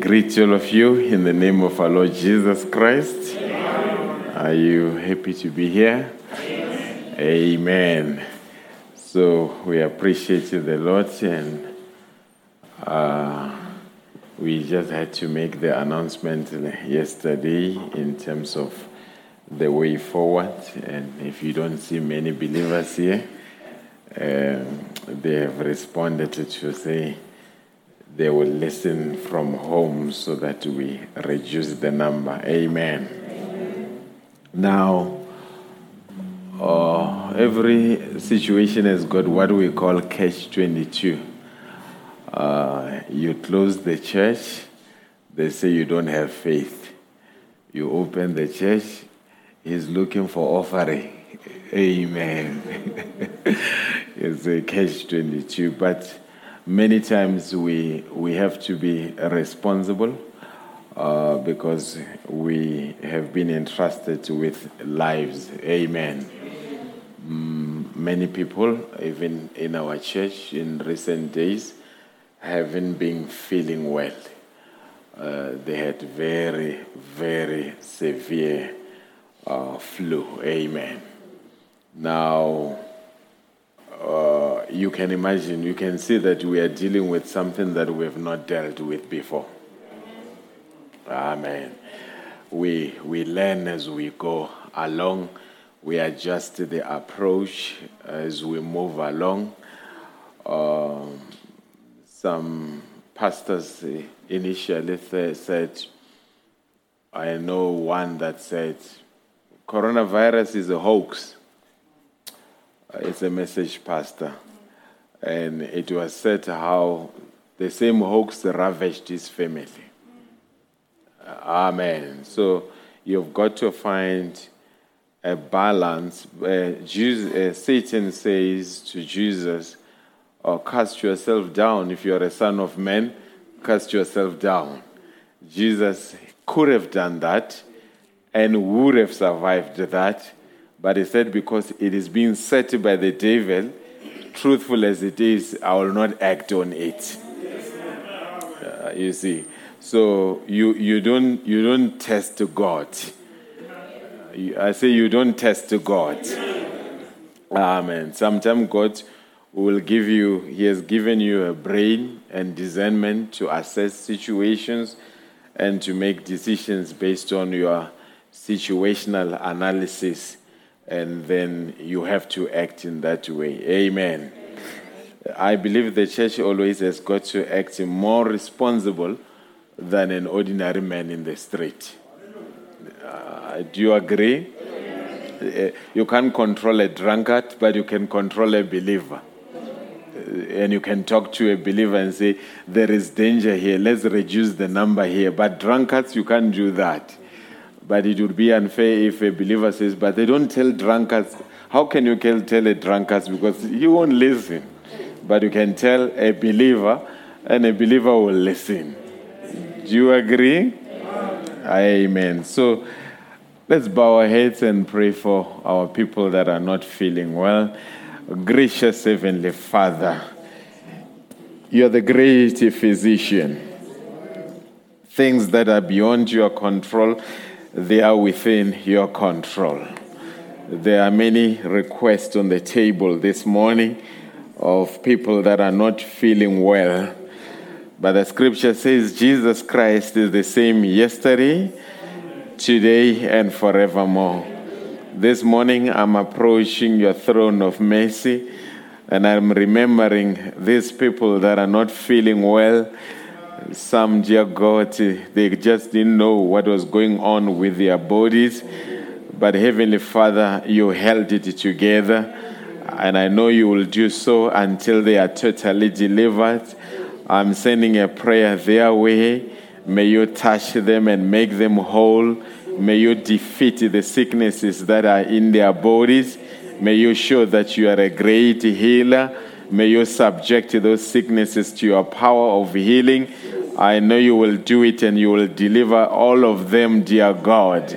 greet all of you in the name of our Lord Jesus Christ. Amen. Are you happy to be here? Yes. Amen. So we appreciate the Lord, and we just had to make the announcement yesterday in terms of the way forward. And if you don't see many believers here, they have responded to say they will listen from home so that we reduce the number. Amen. Amen. Now, every situation has got what we call catch-22. You close the church, they say you don't have faith. You open the church, he's looking for offering. Amen. It's a catch-22, but many times we have to be responsible because we have been entrusted with lives. Amen. Many people, even in our church in recent days, haven't been feeling well. They had very, very severe flu. Amen. Now, you can imagine, you can see that we are dealing with something that we have not dealt with before. Amen. We learn as we go along. We adjust the approach as we move along. Some pastors initially said, I know one that said, coronavirus is a hoax. It's a message, Pastor. And it was said how the same hoax ravaged his family. Amen. So you've got to find a balance. Satan says to Jesus, cast yourself down. If you're a son of man, cast yourself down. Jesus could have done that and would have survived that. But he said, because it is being said by the devil, truthful as it is, I will not act on it. You see, so you don't test God. I say you don't test God. Amen. Sometimes God We will give you, he has given you a brain and discernment to assess situations and to make decisions based on your situational analysis, and then you have to act in that way. Amen. I believe the church always has got to act more responsible than an ordinary man in the street. Do you agree? You can't control a drunkard, but you can control a believer. And you can talk to a believer and say, there is danger here, let's reduce the number here. But drunkards, you can't do that. But it would be unfair if a believer says, but they don't tell drunkards. How can you tell a drunkard? Because you won't listen. But you can tell a believer, and a believer will listen. Do you agree? Amen. So let's bow our heads and pray for our people that are not feeling well. Gracious Heavenly Father, you are the great physician. Things that are beyond your control, they are within your control. There are many requests on the table this morning of people that are not feeling well. But the scripture says Jesus Christ is the same yesterday, today, and forevermore. This morning I'm approaching your throne of mercy, and I'm remembering these people that are not feeling well. Some, dear God, they just didn't know what was going on with their bodies. But Heavenly Father, you held it together, and I know you will do so until they are totally delivered. I'm sending a prayer their way. May you touch them and make them whole. May you defeat the sicknesses that are in their bodies. May you show that you are a great healer. May you subject those sicknesses to your power of healing. I know you will do it, and you will deliver all of them, dear God.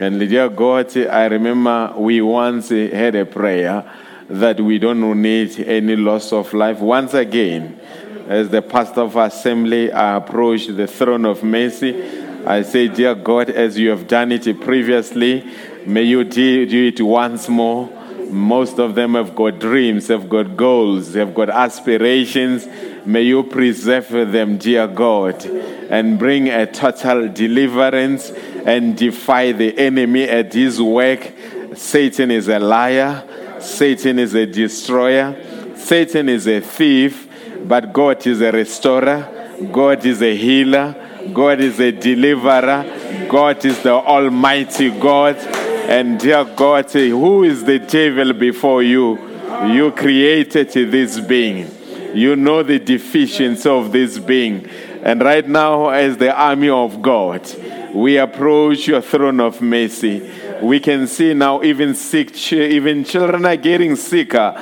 And dear God, I remember we once had a prayer that we don't need any loss of life. Once again, as the pastor of assembly, I approach the throne of mercy. I say, dear God, as you have done it previously, may you do it once more. Most of them have got dreams, have got goals, have got aspirations. May you preserve them, dear God, and bring a total deliverance and defy the enemy at his work. Satan is a liar. Satan is a destroyer. Satan is a thief. But God is a restorer, God is a healer, God is a deliverer, God is the almighty God. And dear God, who is the devil before you? You created this being. You know the deficiency of this being. And right now, as the army of God, we approach your throne of mercy. We can see now even children are getting sicker.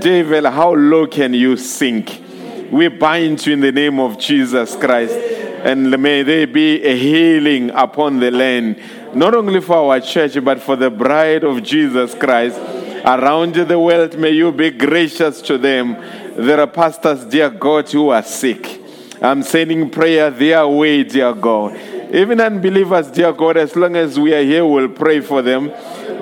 Devil, how low can you sink? We bind you in the name of Jesus Christ. And may there be a healing upon the land, not only for our church, but for the bride of Jesus Christ. Around the world, may you be gracious to them. There are pastors, dear God, who are sick. I'm sending prayer their way, dear God. Even unbelievers, dear God, as long as we are here, we'll pray for them.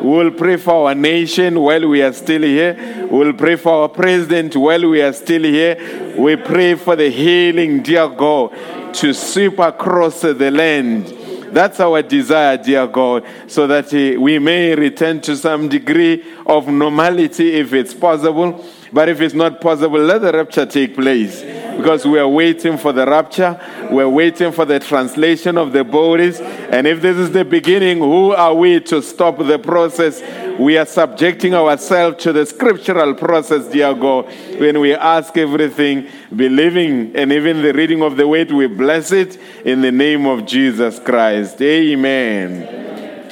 We'll pray for our nation while we are still here. We'll pray for our president while we are still here. We pray for the healing, dear God, to sweep across the land. That's our desire, dear God, so that we may return to some degree of normality if it's possible. But if it's not possible, let the rapture take place. Because we are waiting for the rapture. We're waiting for the translation of the bodies. And if this is the beginning, who are we to stop the process? We are subjecting ourselves to the scriptural process, dear God. When we ask everything, believing, and even the reading of the word, we bless it in the name of Jesus Christ. Amen.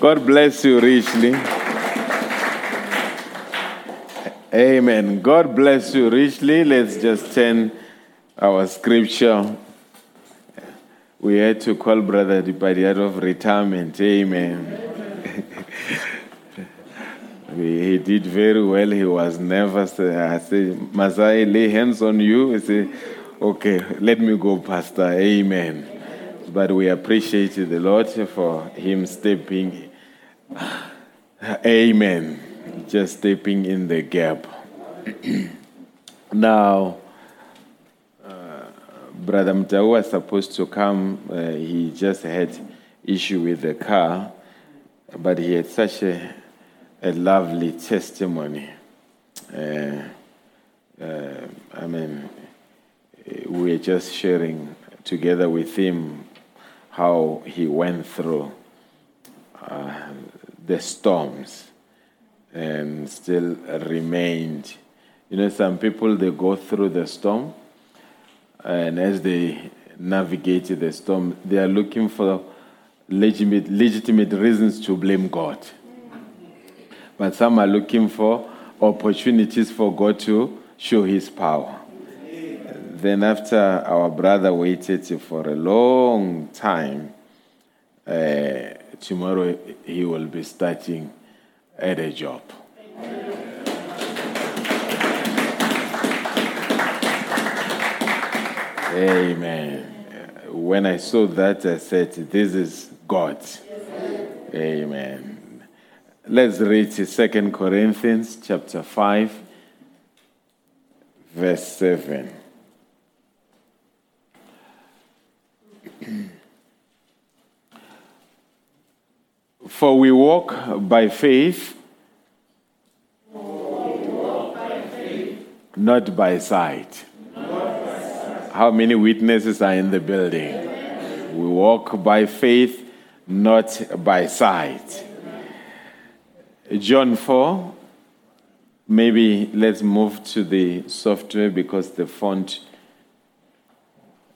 God bless you richly. Amen. God bless you richly. Let's just turn our scripture. We had to call Brother Dipadi out of retirement. Amen. He did very well. He was nervous. I said, must I lay hands on you? He said, okay, let me go, Pastor. Amen. But we appreciate the Lord for him stepping. Amen. Just stepping in the gap. Now, Brother Mdaw was supposed to come. He just had issue with the car, but he had such a lovely testimony. I mean, we were just sharing together with him how he went through the storms and still remained. You know, some people, they go through the storm, and as they navigate the storm, they are looking for legitimate reasons to blame God. But some are looking for opportunities for God to show his power. Then after our brother waited for a long time, tomorrow he will be starting at a job. Amen. When I saw that, I said, this is God. Yes. Amen. Let's read 2 Corinthians chapter 5, verse 7. For we walk by faith, not by sight. How many witnesses are in the building? Amen. We walk by faith, not by sight. Amen. John 4. Maybe let's move to the software because the font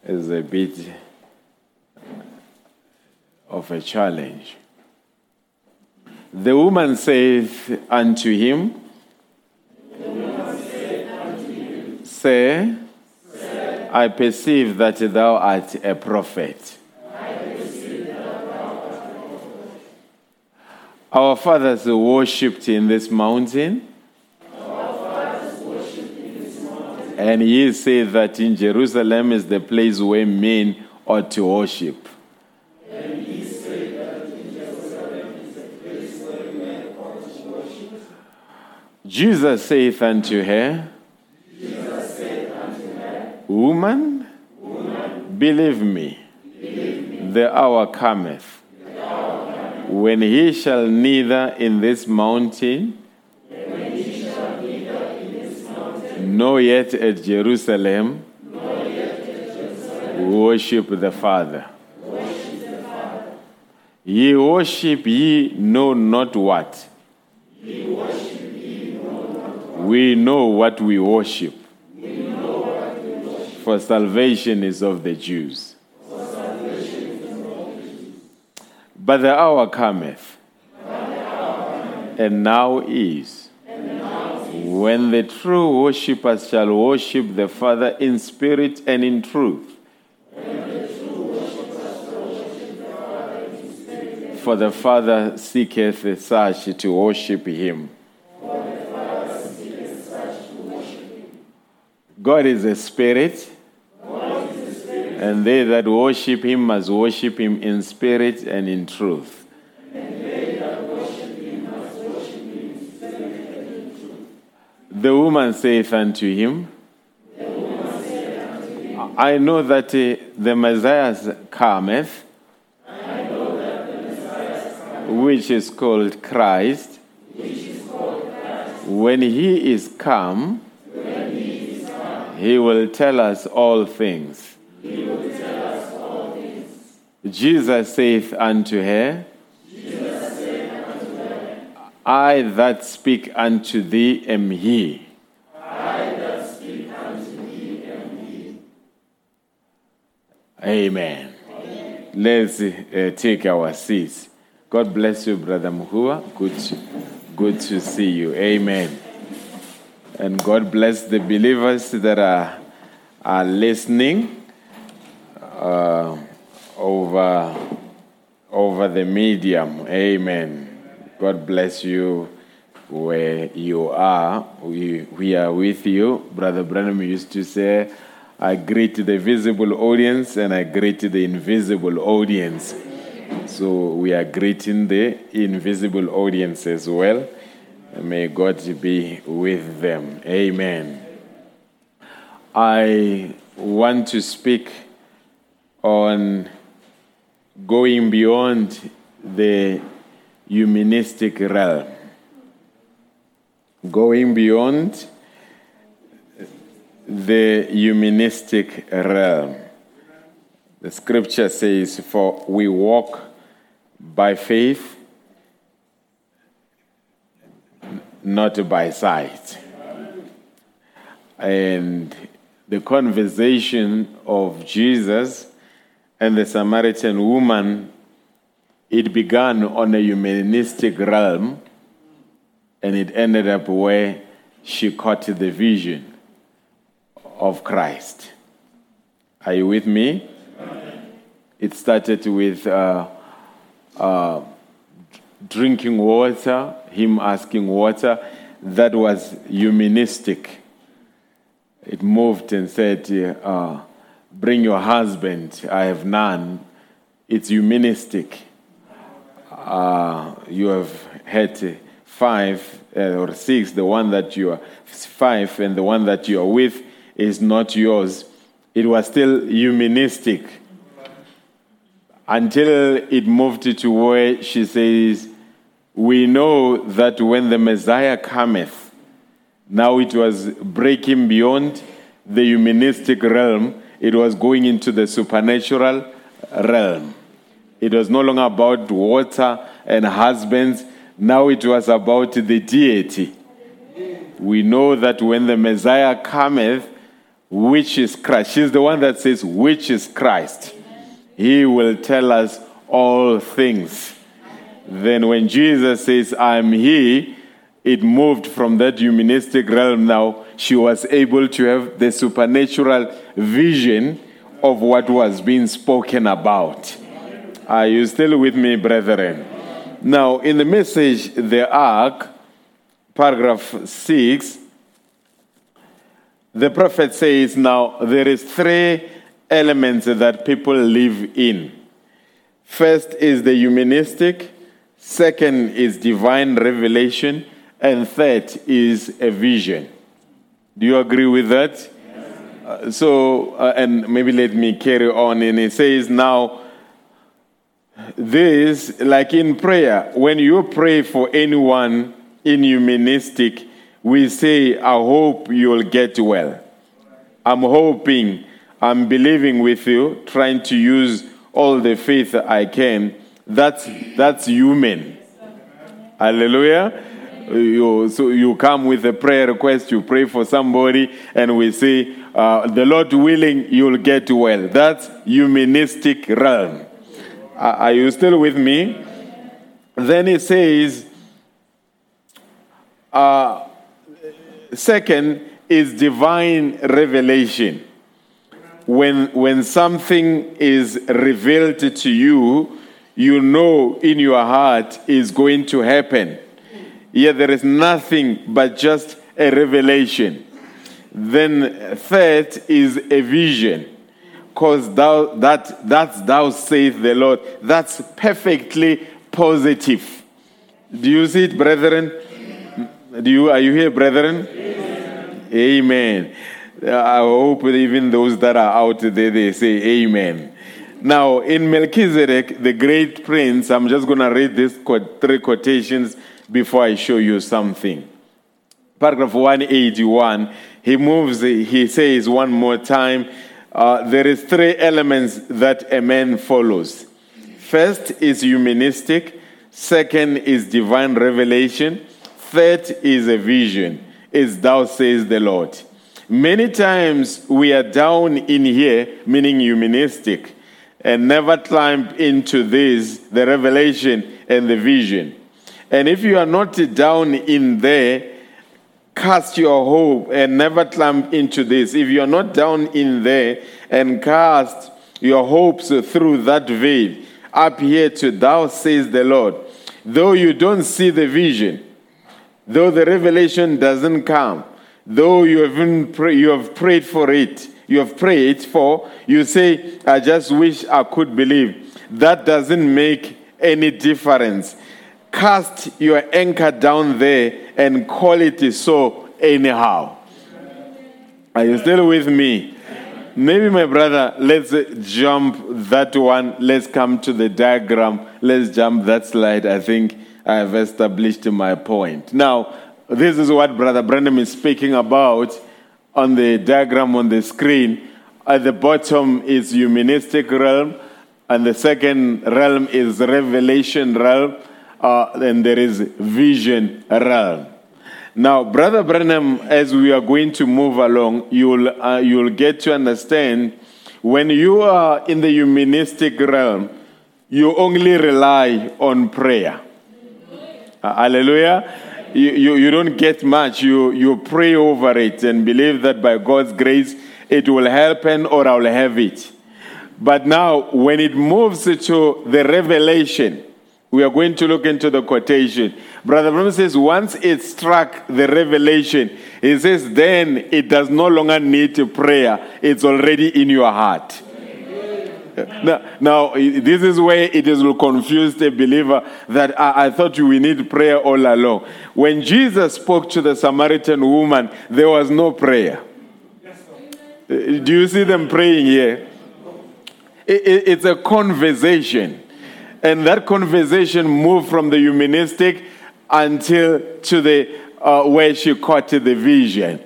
is a bit of a challenge. The woman saith unto him, Say, I perceive that thou art a prophet. Our fathers worshipped in this mountain, and ye say that in Jerusalem is the place where men ought to worship. Jesus saith unto her, Woman, believe me, the hour cometh when he shall neither in this mountain, nor yet at Jerusalem, worship the Father. Ye worship ye know not what. We know what we worship. For salvation is of the Jews. But the hour cometh, and now is, when the true worshippers shall worship the Father in spirit and in truth. For the Father seeketh such to worship him. God is a spirit, and they that worship him must worship him in spirit and in truth. The woman saith unto him, I know that the Messiah cometh, which is called Christ. When he is come, he will tell us all things. Jesus saith unto her, I that speak unto thee am he. Amen. Let's take our seats. God bless you, Brother Muhua. Good to see you. Amen. And God bless the believers that are listening over the medium. Amen. God bless you where you are. We are with you. Brother Branham used to say, I greet the visible audience and I greet the invisible audience. So we are greeting the invisible audience as well. May God be with them. Amen. I want to speak on going beyond the humanistic realm. Going beyond the humanistic realm. The scripture says, for we walk by faith, not by sight. And the conversation of Jesus and the Samaritan woman, it began on a humanistic realm, and it ended up where she caught the vision of Christ. Are you with me? Amen. It started with drinking water, him asking water. That was humanistic. It moved and said, bring your husband, I have none. It's humanistic. You have had 5 or 6, the one that you are 5 and the one that you are with is not yours. It was still humanistic until it moved to where she says, we know that when the Messiah cometh. Now it was breaking beyond the humanistic realm. It was going into the supernatural realm. It was no longer about water and husbands. Now it was about the deity. We know that when the Messiah cometh, which is Christ. She's the one that says, which is Christ. He will tell us all things. Then when Jesus says, I'm he, it moved from that humanistic realm now. She was able to have the supernatural vision of what was being spoken about. Are you still with me, brethren? Now, in the message, the Ark, paragraph 6, the prophet says, now, there is 3 elements that people live in. First is the humanistic, second is divine revelation, and third is a vision. Do you agree with that? Yes. And maybe let me carry on. And it says, now, this, like in prayer, when you pray for anyone in humanistic, we say, I hope you'll get well. I'm hoping, I'm believing with you, trying to use all the faith I can. That's human. Hallelujah. So you come with a prayer request, you pray for somebody, and we say, the Lord willing, you'll get well. That's humanistic realm. Are you still with me? Then he says, second is divine revelation. When something is revealed to you, you know in your heart is going to happen. Yet there is nothing but just a revelation. Then third is a vision. Because thou saith the Lord. That's perfectly positive. Do you see it, brethren? Are you here, brethren? Yes. Amen. I hope even those that are out there, they say amen. Now, in Melchizedek, the great prince, I'm just going to read these 3 quotations before I show you something. Paragraph 181, he says one more time, there is 3 elements that a man follows. First is humanistic. Second is divine revelation. Third is a vision. It's thou says the Lord. Many times we are down in here, meaning humanistic, and never climb into this, the revelation and the vision. And if you are not down in there, cast your hope and never climb into this. If you are not down in there and cast your hopes through that veil, up here to thou says the Lord. Though you don't see the vision, though the revelation doesn't come, though you have prayed for it, you have prayed for, you say, I just wish I could believe. That doesn't make any difference. cast your anchor down there and call it so anyhow. Are you still with me? Maybe, my brother, let's jump that one. Let's come to the diagram. Let's jump that slide. I think I've established my point. Now, this is what Brother Branham is speaking about on the diagram on the screen. At the bottom is humanistic realm, and the second realm is revelation realm, and there is vision realm. Now, Brother Branham, as we are going to move along, you'll get to understand when you are in the humanistic realm, you only rely on prayer. Hallelujah. You don't get much. You pray over it and believe that by God's grace it will happen or I'll have it. But now, when it moves to the revelation, we are going to look into the quotation. Brother Branham says, once it struck the revelation, he says, then it does no longer need prayer. It's already in your heart. Now, this is where it is will confuse the believer that I thought we need prayer all along. When Jesus spoke to the Samaritan woman, there was no prayer. Do you see them praying here? It's a conversation. And that conversation moved from the humanistic until to the where she caught the vision.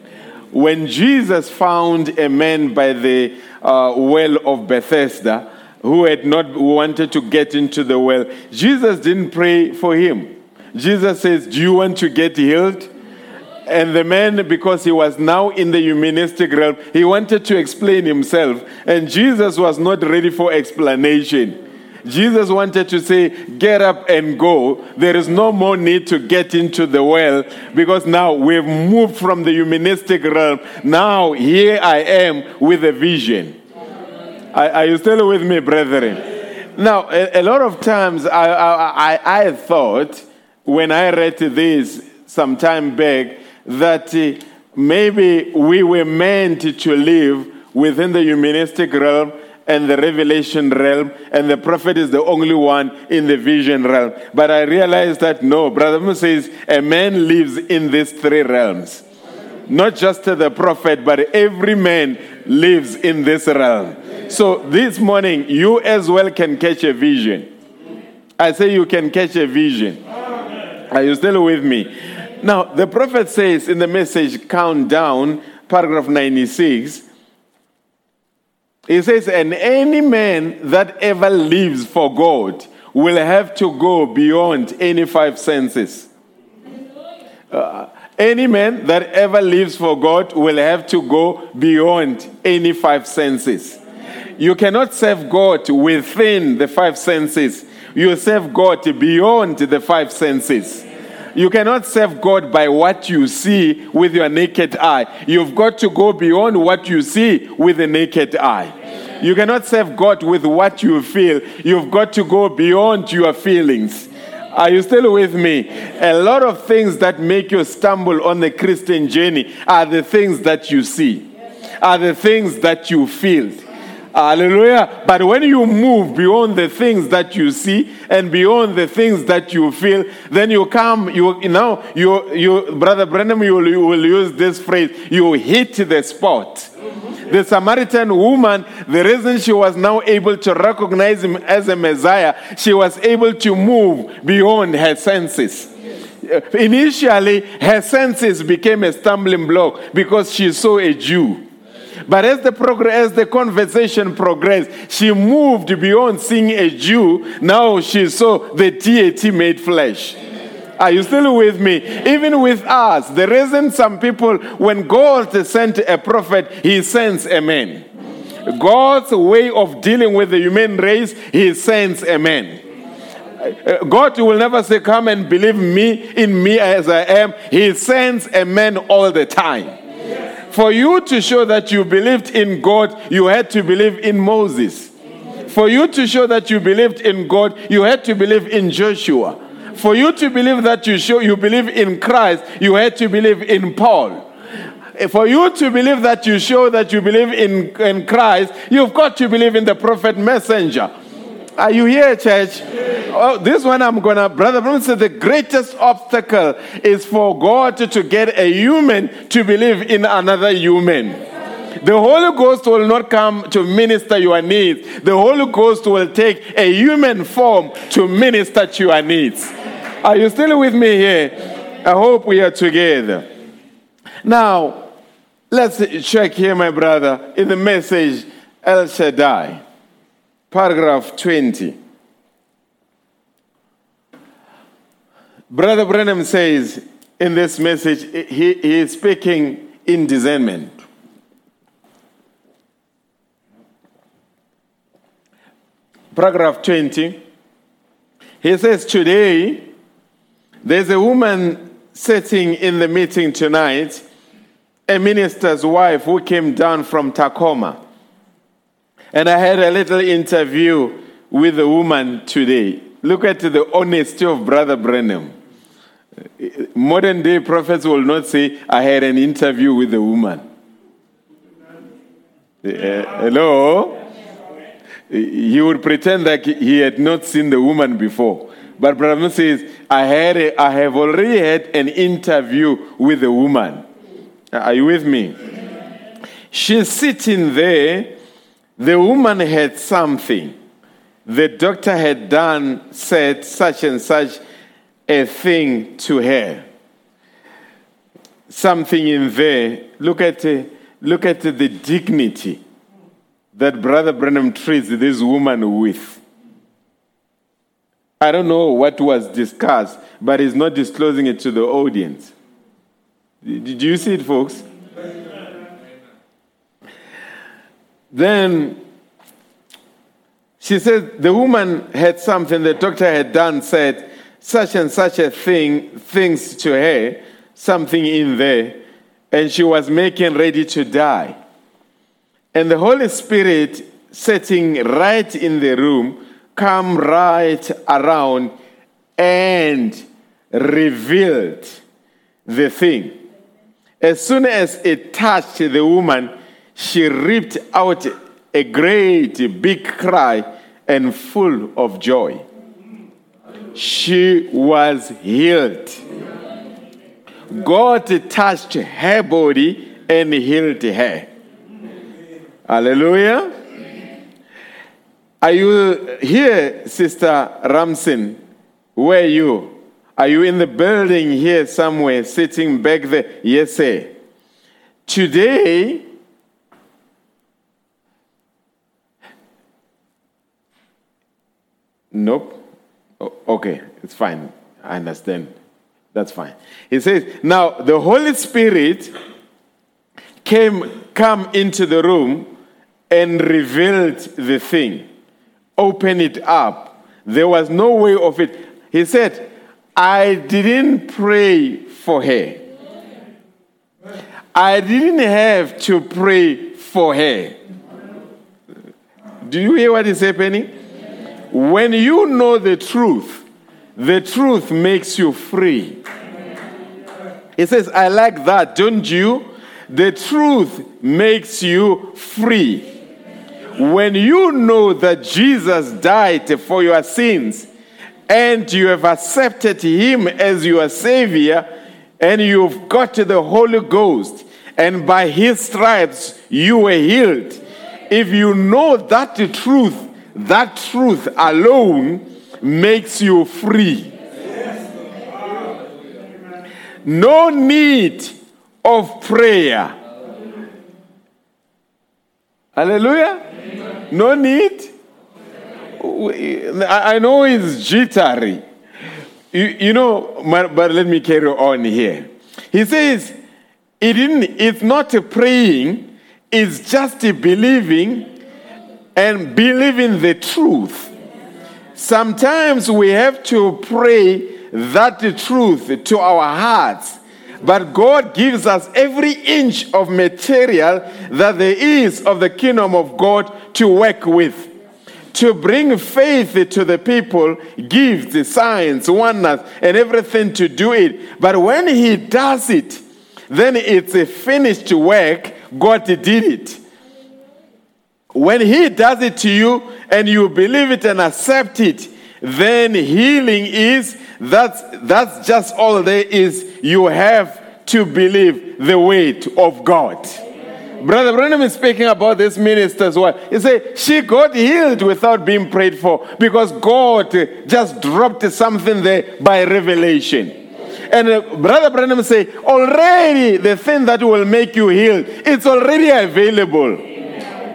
When Jesus found a man by the well of Bethesda who had not wanted to get into the well, Jesus didn't pray for him. Jesus says, "Do you want to get healed?" And the man, because he was now in the humanistic realm, he wanted to explain himself. And Jesus was not ready for explanation. Jesus wanted to say, get up and go. There is no more need to get into the well because now we've moved from the humanistic realm. Now here I am with a vision. Are you still with me, brethren? Now, a lot of times I thought when I read this some time back that maybe we were meant to live within the humanistic realm and the revelation realm, and the prophet is the only one in the vision realm. But I realized that no, Brother Mdaw says a man lives in these three realms. Not just the prophet, but every man lives in this realm. So this morning, you as well can catch a vision. I say you can catch a vision. Are you still with me? Now, the prophet says in the message countdown, paragraph 96, he says, and any man that ever lives for God will have to go beyond any five senses. Any man that ever lives for God will have to go beyond any five senses. You cannot serve God within the five senses. You serve God beyond the five senses. You cannot serve God by what you see with your naked eye. You've got to go beyond what you see with the naked eye. Amen. You cannot serve God with what you feel. You've got to go beyond your feelings. Are you still with me? A lot of things that make you stumble on the Christian journey are the things that you see, are the things that you feel. Hallelujah. But when you move beyond the things that you see and beyond the things that you feel, then you come, Brother Branham, you will use this phrase, you hit the spot. The Samaritan woman, the reason she was now able to recognize him as a Messiah, she was able to move beyond her senses. Initially, her senses became a stumbling block because she saw a Jew. But as the conversation progressed, she moved beyond seeing a Jew. Now she saw the deity made flesh. Are you still with me? Even with us, the reason some people, when God sent a prophet, he sends a man. God's way of dealing with the human race, he sends a man. God will never say, come and believe me, in me as I am. He sends a man all the time. For you to show that you believed in God, you had to believe in Moses. For you to show that you believed in God, you had to believe in Joshua. For you to believe that you believe in Christ, you had to believe in Paul. For you to believe that you show that you believe in Christ, you've got to believe in the prophet messenger. Are you here, church? oh, this one I'm going to, Brother Branham said the greatest obstacle is for God to get a human to believe in another human. The Holy Ghost will not come to minister your needs. The Holy Ghost will take a human form to minister to your needs. Are you still with me here? I hope we are together. Now, let's check here, my brother, in the message, El Shaddai, paragraph 20. Brother Branham says in this message, he is speaking in discernment. Paragraph 20, he says, today, there's a woman sitting in the meeting tonight, a minister's wife who came down from Tacoma. And I had a little interview with the woman today. Look at the honesty of Brother Branham. Modern day prophets will not say, I had an interview with the woman. Hello? He would pretend like he had not seen the woman before. But Brother Muhua says, I have already had an interview with the woman. Are you with me? Amen. She's sitting there. The woman had something. The doctor had said such and such a thing to her. Something in there. Look at the dignity that Brother Branham treats this woman with. I don't know what was discussed, but he's not disclosing it to the audience. Did you see it, folks? Amen. Then she said the woman had something the doctor had said such and such a things to her, something in there, and she was making ready to die. And the Holy Spirit, sitting right in the room, come right around and revealed the thing. As soon as it touched the woman, she ripped out a great big cry and full of joy. She was healed. God touched her body and healed her. Hallelujah. Amen. Are you here, Sister Ramsin? Where are you? Are you in the building here somewhere, sitting back there? Yes, sir. Today, nope. Oh, okay, it's fine. I understand. That's fine. He says, now the Holy Spirit come into the room and revealed the thing. Open it up. There was no way of it. He said, I didn't pray for her. I didn't have to pray for her. Do you hear what is happening? When you know the truth makes you free. He says, I like that, don't you? The truth makes you free. When you know that Jesus died for your sins and you have accepted him as your Savior and you've got the Holy Ghost and by his stripes you were healed, if you know that truth alone makes you free. No need of prayer. Hallelujah. Amen. No need. I know it's jittery. You know, but let me carry on here. He says, it's not a praying, it's just a believing and believing the truth. Sometimes we have to pray that truth to our hearts. But God gives us every inch of material that there is of the kingdom of God to work with. To bring faith to the people, gifts, signs, wonders, and everything to do it. But when he does it, then it's a finished work. God did it. When he does it to you and you believe it and accept it, then healing is, that's just all there is. You have to believe the weight of God. Amen. Brother Branham is speaking about this minister's wife. He said, she got healed without being prayed for because God just dropped something there by revelation. And Brother Branham say, already the thing that will make you healed, it's already available. Amen.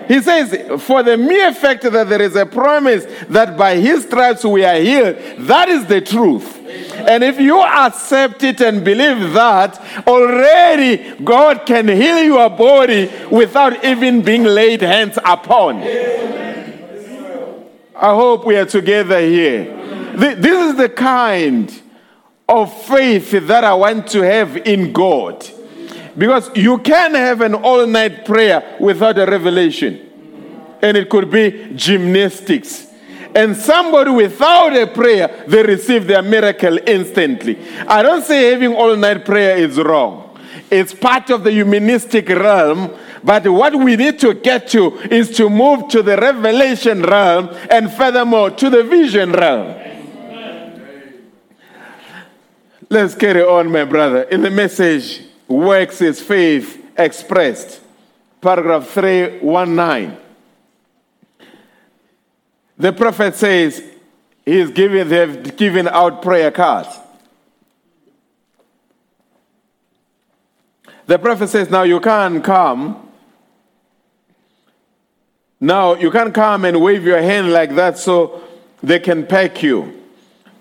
He says, for the mere fact that there is a promise that by his stripes we are healed, that is the truth. Amen. And if you accept it and believe that, already God can heal your body without even being laid hands upon. Amen. I hope we are together here. This is the kind of faith that I want to have in God. Because you can have an all-night prayer without a revelation. And it could be gymnastics. And somebody without a prayer, they receive their miracle instantly. I don't say having all-night prayer is wrong. It's part of the humanistic realm. But what we need to get to is to move to the revelation realm and furthermore to the vision realm. Let's carry on, my brother. In the message, Works is Faith Expressed, paragraph 319. The prophet says they've given out prayer cards. The prophet says, now you can't come and wave your hand like that so they can pack you.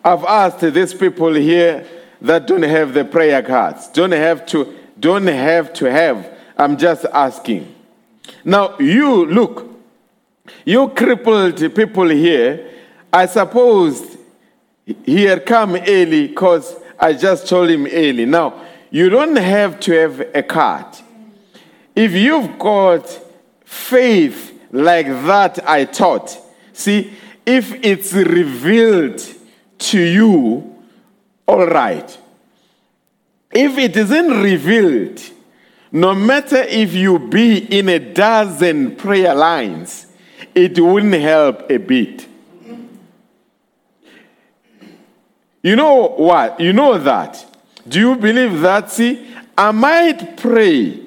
I've asked these people here that don't have the prayer cards. Don't have to have. I'm just asking. Now, you crippled people here, I suppose he had come early because I just told him early. Now, you don't have to have a card. If you've got faith like that I taught, see, if it's revealed to you, all right. If it isn't revealed, no matter if you be in a dozen prayer lines, it wouldn't help a bit. You know what? You know that. Do you believe that? See, I might pray.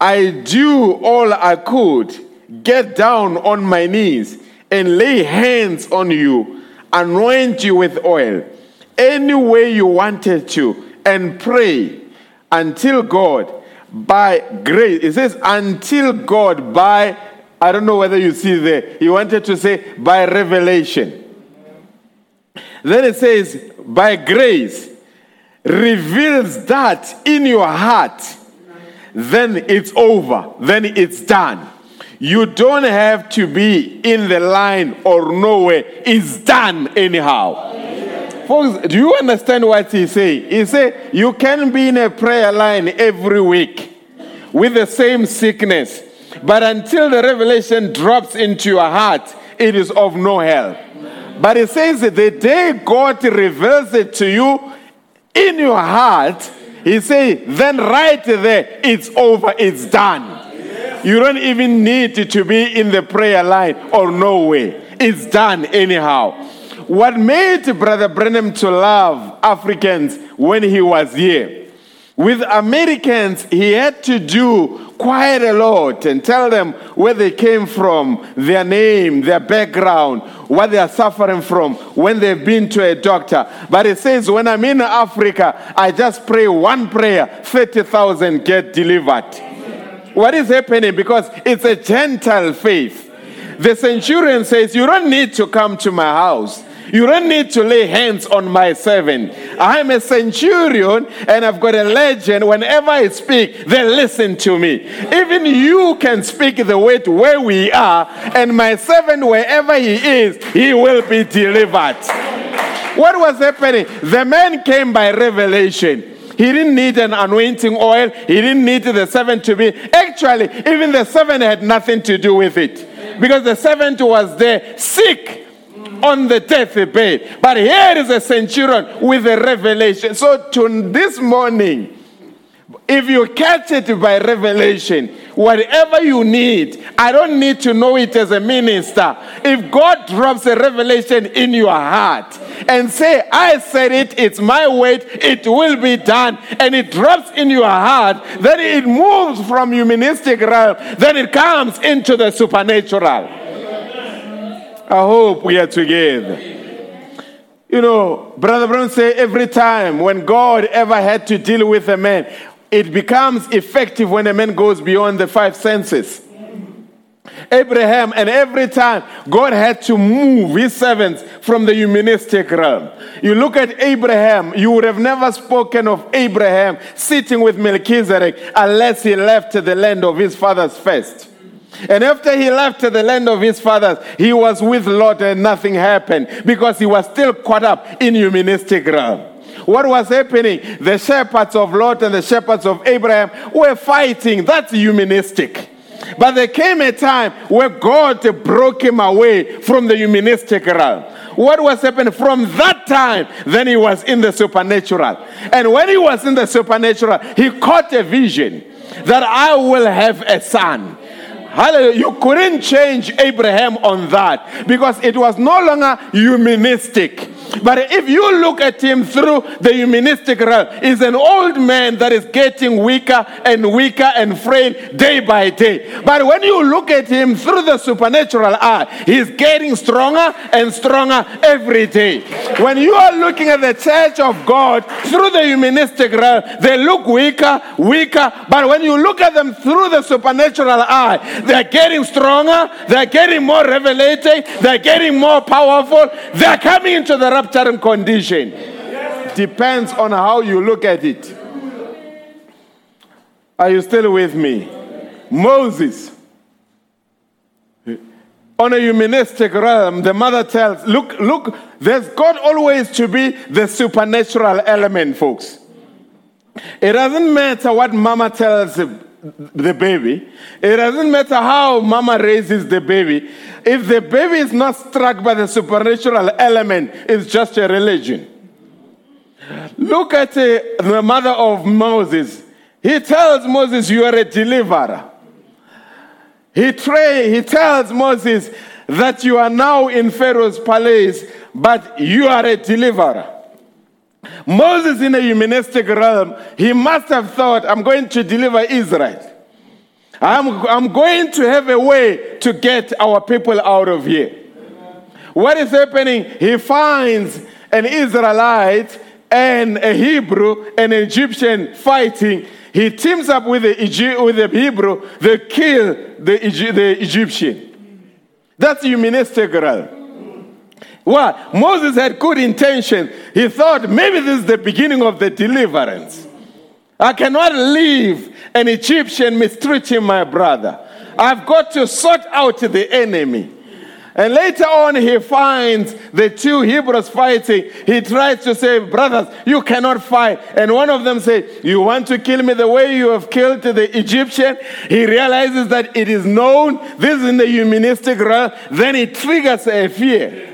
I do all I could, get down on my knees and lay hands on you, anoint you with oil, any way you wanted to, and pray until God by grace. It says until God by, I don't know whether you see there, he wanted to say by revelation. Then it says by grace reveals that in your heart. Then it's over. Then it's done. You don't have to be in the line or nowhere. It's done anyhow. Folks, do you understand what he said? He said, you can be in a prayer line every week with the same sickness, but until the revelation drops into your heart, it is of no help. But he says that the day God reveals it to you in your heart, he says, then right there, it's over, it's done. You don't even need to be in the prayer line or nowhere. It's done anyhow. What made Brother Branham to love Africans when he was here? With Americans, he had to do quite a lot and tell them where they came from, their name, their background, what they are suffering from, when they've been to a doctor. But he says, when I'm in Africa, I just pray one prayer, 30,000 get delivered. What is happening? Because it's a gentle faith. The centurion says, you don't need to come to my house. You don't need to lay hands on my servant. I'm a centurion and I've got a legend. Whenever I speak, they listen to me. Even you can speak the word where we are, and my servant, wherever he is, he will be delivered. What was happening? The man came by revelation. He didn't need an anointing oil. He didn't need the servant to be. Actually, even the servant had nothing to do with it. Because the servant was there sick on the deathbed. But here is a centurion with a revelation. So to this morning, if you catch it by revelation, whatever you need, I don't need to know it as a minister. If God drops a revelation in your heart and say, I said it, it's my word, it will be done, and it drops in your heart, then it moves from humanistic realm, then it comes into the supernatural. I hope we are together. You know, Brother Branham said every time when God ever had to deal with a man, it becomes effective when a man goes beyond the five senses. Abraham, and every time God had to move his servants from the humanistic realm. You look at Abraham, you would have never spoken of Abraham sitting with Melchizedek unless he left the land of his fathers first. And after he left the land of his fathers, he was with Lot and nothing happened because he was still caught up in humanistic realm. What was happening? The shepherds of Lot and the shepherds of Abraham were fighting. That's humanistic. But there came a time where God broke him away from the humanistic realm. What was happening from that time? Then he was in the supernatural. And when he was in the supernatural, he caught a vision that I will have a son. Hallelujah. You couldn't change Abraham on that because it was no longer humanistic. But if you look at him through the humanistic realm, he's an old man that is getting weaker and weaker and frail day by day. But when you look at him through the supernatural eye, he's getting stronger and stronger every day. When you are looking at the church of God through the humanistic realm, they look weaker, weaker. But when you look at them through the supernatural eye, they're getting stronger, they're getting more revelated, they're getting more powerful, they're coming into the rapturing condition. Depends on how you look at it. Are you still with me? Moses, on a humanistic realm, the mother tells, look, there's got always to be the supernatural element, folks. It doesn't matter what mama tells the baby. It doesn't matter how mama raises the baby. If the baby is not struck by the supernatural element, it's just a religion. Look at the mother of Moses. He tells Moses, you are a deliverer. He tells Moses that you are now in Pharaoh's palace, but you are a deliverer. Moses in a humanistic realm, he must have thought, I'm going to deliver Israel. I'm going to have a way to get our people out of here. What is happening? He finds an Israelite and a Hebrew, an Egyptian fighting. He teams up with the Hebrew. They kill the Egyptian. That's humanistic realm. What? Moses had good intention. He thought, maybe this is the beginning of the deliverance. I cannot leave an Egyptian mistreating my brother. I've got to sort out the enemy. And later on, he finds the two Hebrews fighting. He tries to say, brothers, you cannot fight. And one of them says, you want to kill me the way you have killed the Egyptian? He realizes that it is known. This is in the humanistic realm. Then it triggers a fear.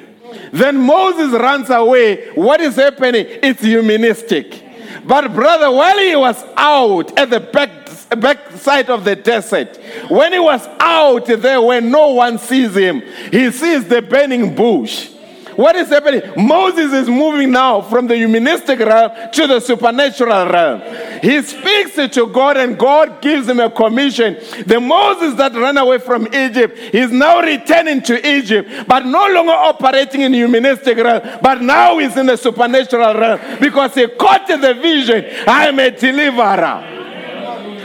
Then Moses runs away. What is happening? It's humanistic. But brother, while he was out at the back side of the desert, when he was out there where no one sees him, he sees the burning bush. What is happening? Moses is moving now from the humanistic realm to the supernatural realm. He speaks to God and God gives him a commission. The Moses that ran away from Egypt is now returning to Egypt, but no longer operating in humanistic realm, but now he's in the supernatural realm because he caught the vision, I am a deliverer.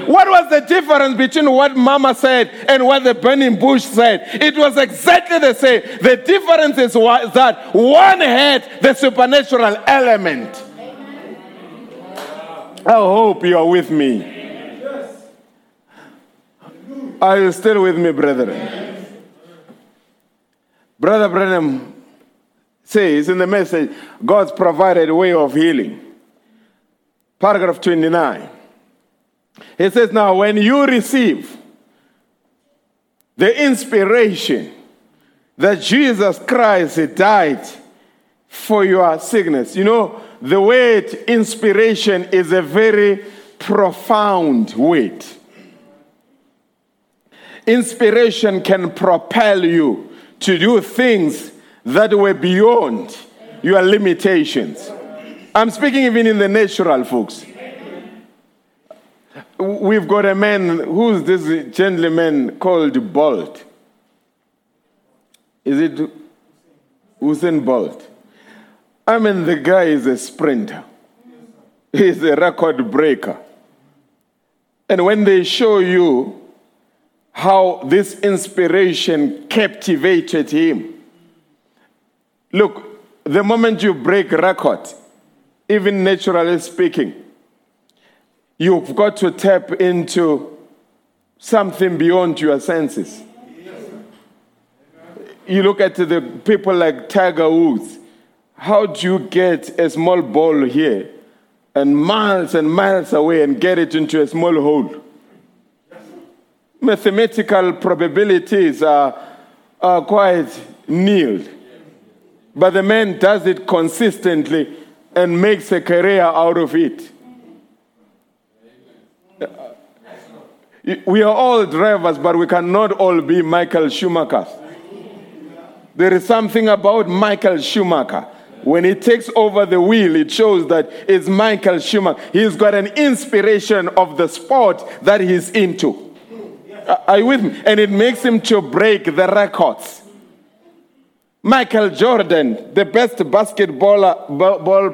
What was the difference between what mama said and what the burning bush said? It was exactly the same. The difference is that one had the supernatural element. I hope you are with me. Are you still with me, brethren? Brother Branham says in the message, God's provided way of healing. Paragraph 29. He says, now when you receive the inspiration that Jesus Christ died for your sickness. You know, the word inspiration is a very profound word. Inspiration can propel you to do things that were beyond your limitations. I'm speaking even in the natural, folks. We've got a man, who's this gentleman called Bolt? Is it Usain Bolt? I mean, the guy is a sprinter. He's a record breaker. And when they show you how this inspiration captivated him, look, the moment you break record, even naturally speaking, you've got to tap into something beyond your senses. You look at the people like Tiger Woods. How do you get a small ball here and miles away and get it into a small hole? Mathematical probabilities are quite nil. But the man does it consistently and makes a career out of it. We are all drivers, but we cannot all be Michael Schumacher. There is something about Michael Schumacher. When he takes over the wheel, it shows that it's Michael Schumacher. He's got an inspiration of the sport that he's into. Are you with me? And it makes him to break the records. Michael Jordan, the best basketball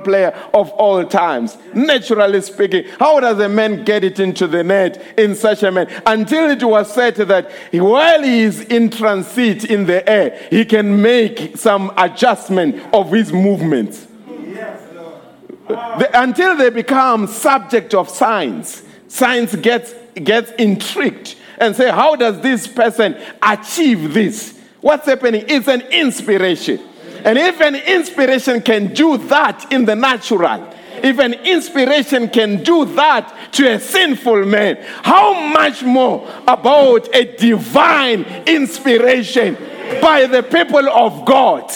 player of all times. Naturally speaking, how does a man get it into the net in such a manner? Until it was said that while he is in transit in the air, he can make some adjustment of his movements. Yes, until they become subject of science. Science gets intrigued and say, how does this person achieve this? What's happening? It's an inspiration. And if an inspiration can do that in the natural, if an inspiration can do that to a sinful man, how much more about a divine inspiration by the people of God?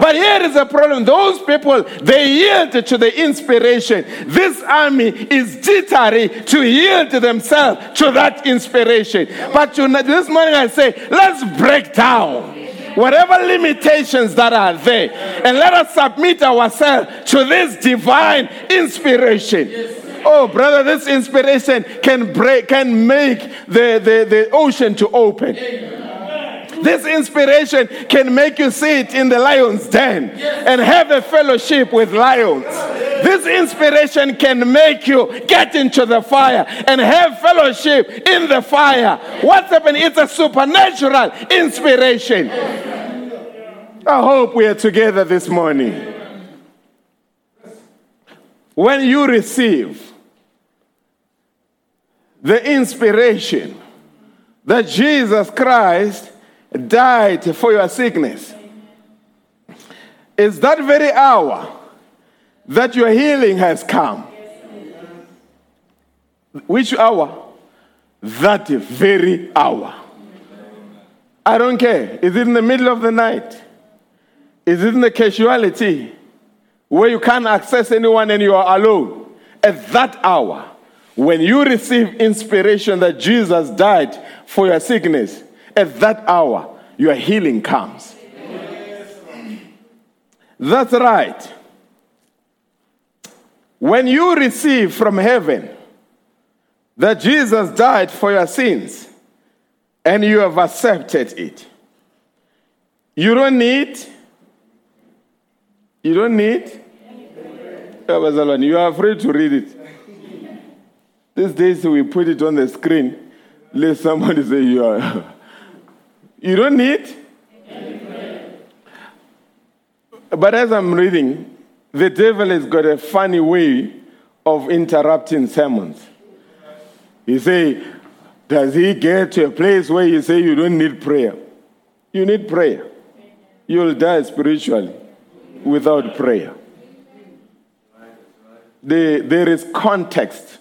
But here is a problem. Those people, they yield to the inspiration. This army is jittery to yield themselves to that inspiration. But tonight, this morning I say, let's break down whatever limitations that are there, and let us submit ourselves to this divine inspiration. Oh, brother, this inspiration can make the ocean to open. This inspiration can make you sit in the lion's den and have a fellowship with lions. This inspiration can make you get into the fire and have fellowship in the fire. What's happening? It's a supernatural inspiration. I hope we are together this morning. When you receive the inspiration that Jesus Christ died for your sickness, it's that very hour that your healing has come. Which hour? That very hour. I don't care. Is it in the middle of the night? Is it in the casualty where you can't access anyone and you are alone? At that hour, when you receive inspiration that Jesus died for your sickness, at that hour, your healing comes. That's right. When you receive from heaven that Jesus died for your sins and you have accepted it, you don't need. You are free to read it. These days we put it on the screen, let somebody say you are. You don't need. But as I'm reading, the devil has got a funny way of interrupting sermons. He say, does he get to a place where you say you don't need prayer? You need prayer. You'll die spiritually without prayer. There is context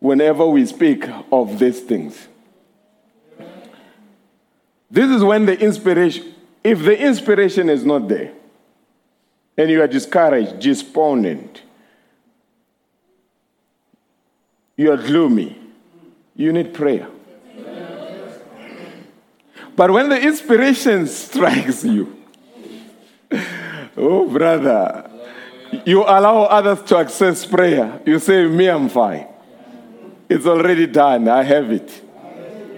whenever we speak of these things. This is when the inspiration, if the inspiration is not there, and you are discouraged, despondent, you are gloomy, you need prayer. But when the inspiration strikes you, oh, brother, you allow others to access prayer. You say, me, I'm fine. It's already done. I have it.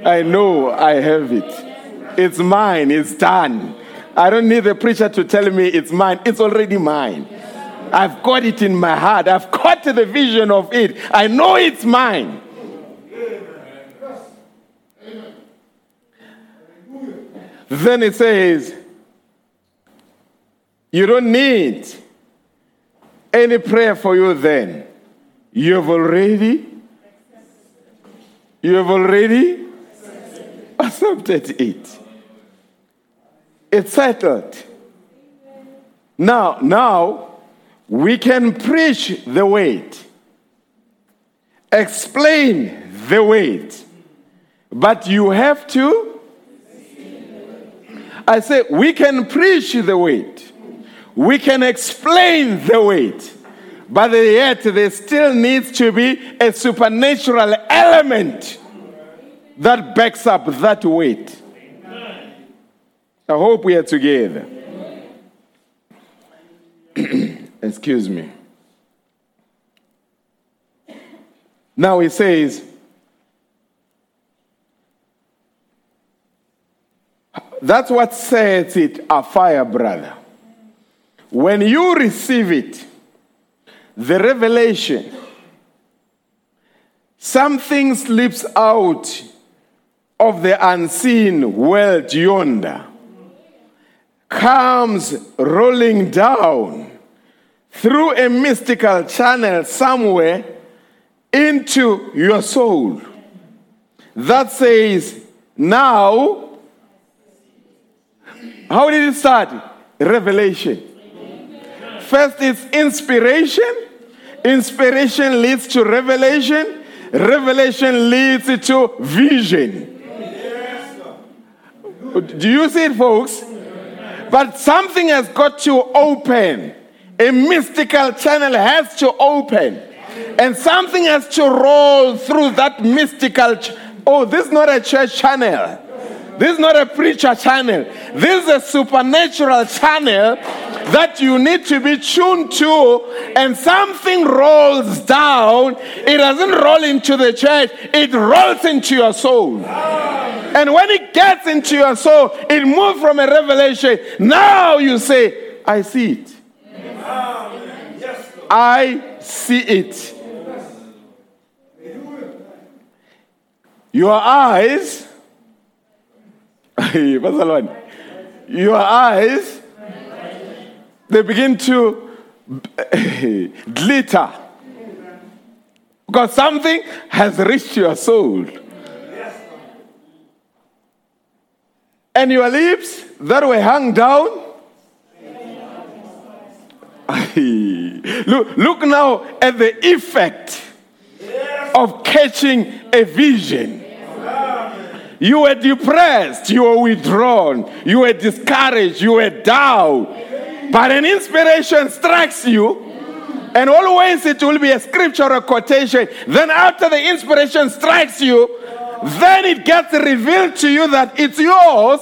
I know I have it. It's mine. It's done. I don't need the preacher to tell me it's mine. It's already mine. I've got it in my heart. I've got the vision of it. I know it's mine. Then it says, you don't need any prayer for you then. You have already accepted it. It's settled. Now, we can preach the word, explain the word, but you have to. I say, we can preach the word. We can explain the word. But yet, there still needs to be a supernatural element that backs up that word. I hope we are together. Excuse me. Now it says, that's what sets it afire, brother. When you receive it, the revelation, something slips out of the unseen world yonder, comes rolling down through a mystical channel somewhere into your soul. That says, now, how did it start? Revelation. First, it's inspiration. Inspiration leads to revelation. Revelation leads to vision. Do you see it, folks? But something has got to open. A mystical channel has to open. And something has to roll through that mystical this is not a church channel. This is not a preacher channel. This is a supernatural channel that you need to be tuned to, and something rolls down. It doesn't roll into the church. It rolls into your soul. And when it gets into your soul, it moves from a revelation. Now you say, I see it. I see it. Your eyes... your eyes, they begin to glitter because something has reached your soul. And your lips that were hung down, look now at the effect of catching a vision. You were depressed, you were withdrawn, you were discouraged, you were down. But an inspiration strikes you, and always it will be a scripture or a quotation. Then after the inspiration strikes you, then it gets revealed to you that it's yours.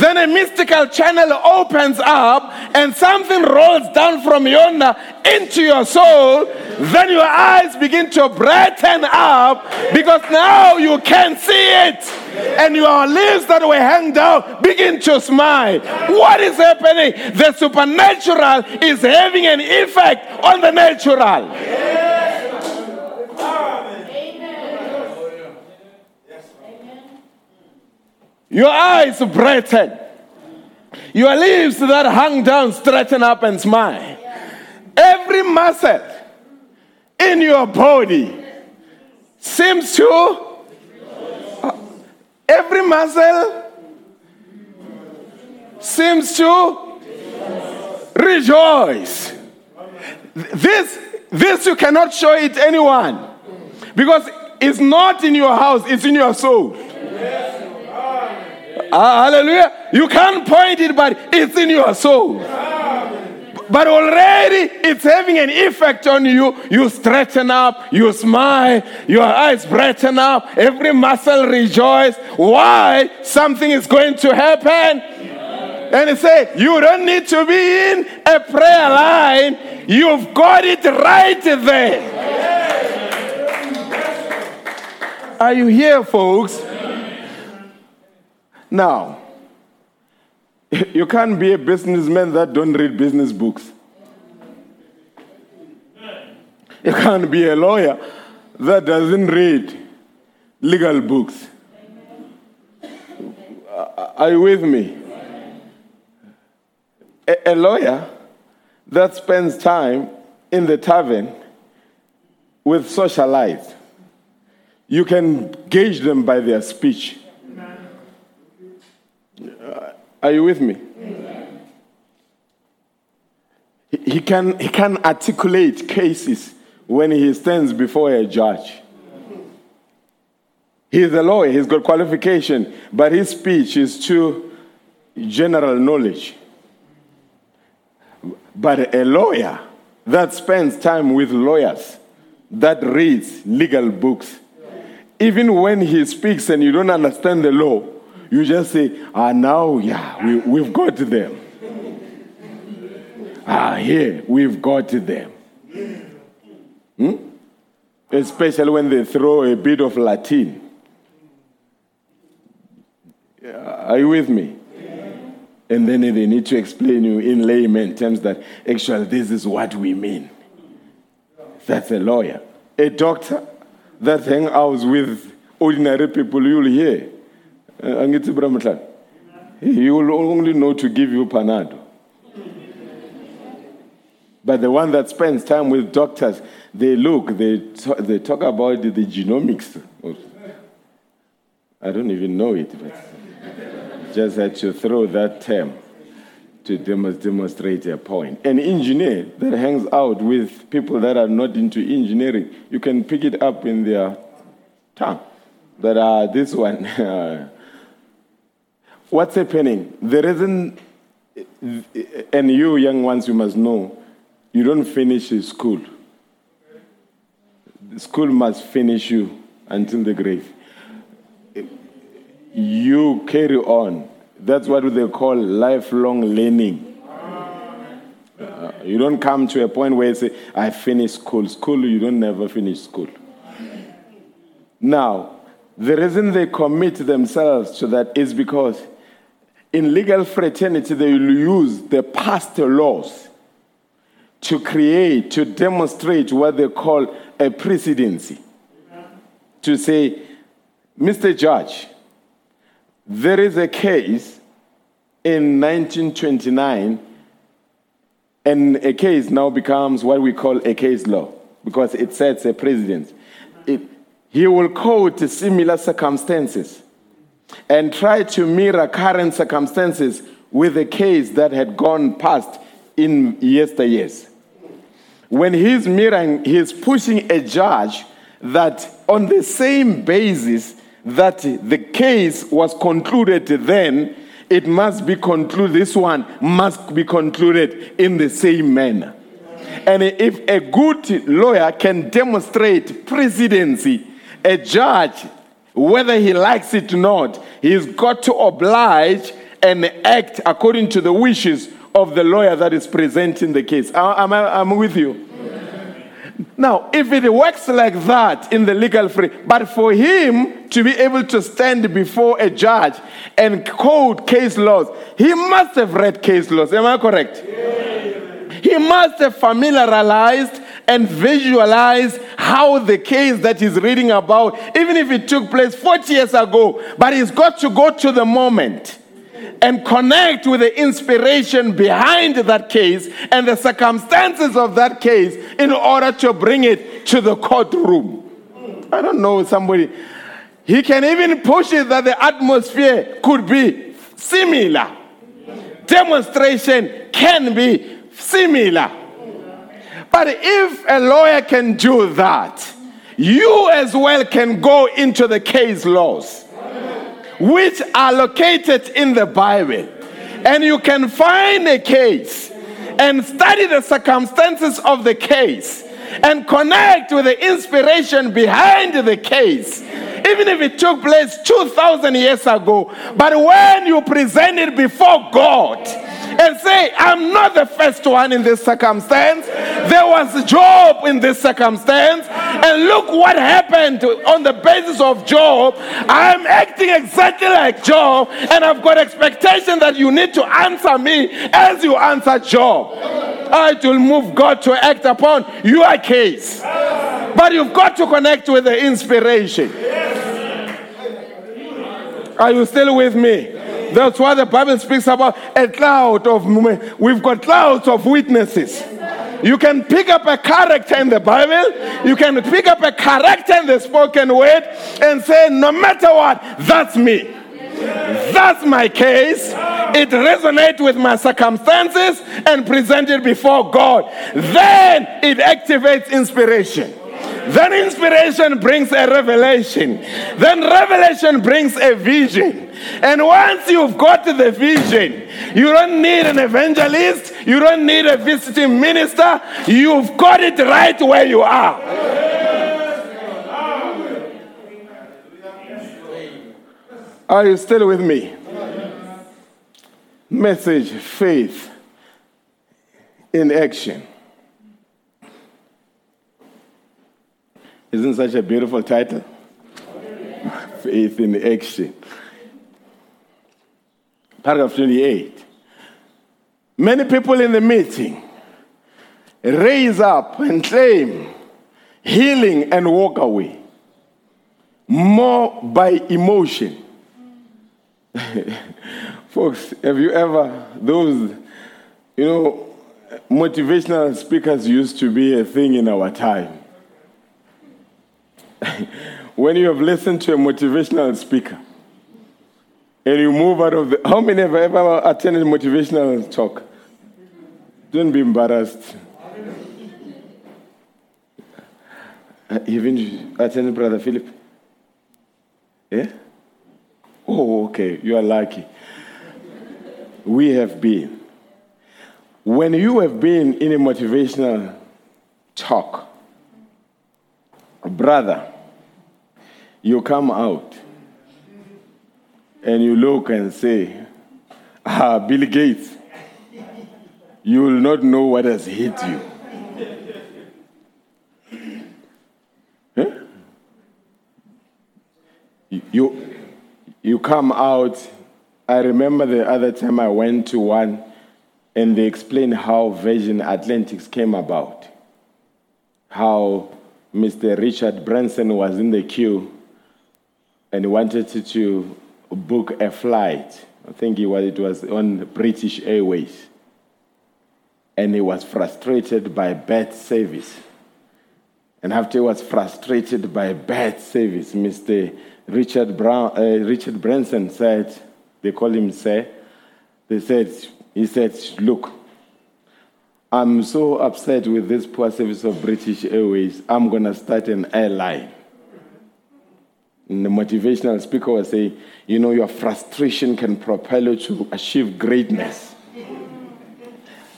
Then a mystical channel opens up, and something rolls down from yonder into your soul. Then your eyes begin to brighten up, because now you can see it. And your lips that were hung down begin to smile. What is happening? The supernatural is having an effect on the natural. Your eyes brighten. Your lips that hang down straighten up and smile. Every muscle in your body seems to... every muscle seems to rejoice. This you cannot show it anyone. Because it's not in your house, it's in your soul. Hallelujah. You can't point it, but it's in your soul. but already it's having an effect on you. You straighten up, you smile, your eyes brighten up, every muscle rejoices. Why? Something is going to happen. And he said, you don't need to be in a prayer line. You've got it right there. Are you here, folks? Now, you can't be a businessman that don't read business books. You can't be a lawyer that doesn't read legal books. Are you with me? A lawyer that spends time in the tavern with socialites, you can gauge them by their speech. Are you with me? Amen. He can articulate cases when he stands before a judge. He's a lawyer. He's got qualification, but his speech is too general knowledge. But a lawyer that spends time with lawyers, that reads legal books, even when he speaks and you don't understand the law, you just say, we've got them. We've got them. Especially when they throw a bit of Latin. Are you with me? Yeah. And then they need to explain you in layman terms that actually this is what we mean. That's a lawyer. A doctor that hangs out with ordinary people, you'll hear. He will only know to give you Panado. But the one that spends time with doctors, they look, they talk about the genomics. I don't even know it, but just had to throw that term to demonstrate a point. An engineer that hangs out with people that are not into engineering, you can pick it up in their tongue. But this one... What's happening? The reason, and you young ones, you must know, you don't finish school. The school must finish you until the grave. You carry on. That's what they call lifelong learning. You don't come to a point where you say, I finished school. School, you don't never finish school. Now, the reason they commit themselves to that is because in legal fraternity, they will use the past laws to create, to demonstrate what they call a precedency. To say, Mr. Judge, there is a case in 1929, and a case now becomes what we call a case law because it sets a precedent. He will quote similar circumstances and try to mirror current circumstances with a case that had gone past in yesteryears. When he's mirroring, he's pushing a judge that on the same basis that the case was concluded then, it must be concluded, this one must be concluded in the same manner. And if a good lawyer can demonstrate precedency, a judge, whether he likes it or not, he's got to oblige and act according to the wishes of the lawyer that is presenting the case. I'm with you. Now, if it works like that in the legal free, but for him to be able to stand before a judge and quote case laws, he must have read case laws. Am I correct? Yeah. He must have familiarized and visualize how the case that he's reading about, even if it took place 40 years ago, but he's got to go to the moment and connect with the inspiration behind that case and the circumstances of that case in order to bring it to the courtroom. I don't know somebody. He can even push it that the atmosphere could be similar. Demonstration can be similar. But if a lawyer can do that, you as well can go into the case laws, which are located in the Bible. And you can find a case and study the circumstances of the case and connect with the inspiration behind the case, even if it took place 2,000 years ago. But when you present it before God and say, I'm not the first one in this circumstance, there was Job in this circumstance, and look what happened on the basis of Job. I'm acting exactly like Job, and I've got expectation that you need to answer me as you answer Job. It will move God to act upon your case. But you've got to connect with the inspiration. Are you still with me? That's why the Bible speaks about a cloud of... We've got clouds of witnesses. You can pick up a character in the Bible. You can pick up a character in the spoken word and say, no matter what, that's me. That's my case. It resonates with my circumstances and present it before God. Then it activates inspiration. Then inspiration brings a revelation. Then revelation brings a vision. And once you've got the vision, you don't need an evangelist. You don't need a visiting minister. You've got it right where you are. Are you still with me? Message, faith in action. Isn't such a beautiful title? Faith in action. Paragraph 28. Many people in the meeting raise up and claim healing and walk away, more by emotion. Folks, have you ever, motivational speakers used to be a thing in our time. When you have listened to a motivational speaker and you move out of the... How many have ever attended motivational talk? Don't be embarrassed. Even attended Brother Philip? Yeah? Oh, okay. You are lucky. We have been. When you have been in a motivational talk, brother, you come out and you look and say, Bill Gates, you will not know what has hit you. Huh? You come out. I remember the other time I went to one and they explained how Virgin Atlantic came about. How Mr. Richard Branson was in the queue and wanted to book a flight. I think it was on British Airways. And he was frustrated by bad service. And after he was frustrated by bad service, Mr. Richard Branson said, they call him Sir, he said, look, I'm so upset with this poor service of British Airways, I'm going to start an airline. And the motivational speaker was saying, your frustration can propel you to achieve greatness.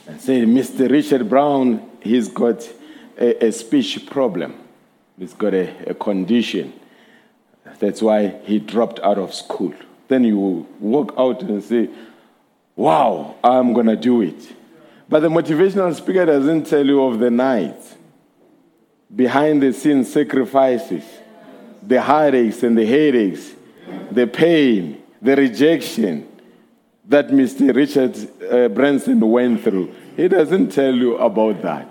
And say, Mr. Richard Brown, he's got a speech problem. He's got a condition. That's why he dropped out of school. Then you walk out and say, wow, I'm going to do it. But the motivational speaker doesn't tell you of the night, behind the scenes sacrifices, the heartaches and the headaches, the pain, the rejection that Mr. Richard Branson went through. He doesn't tell you about that.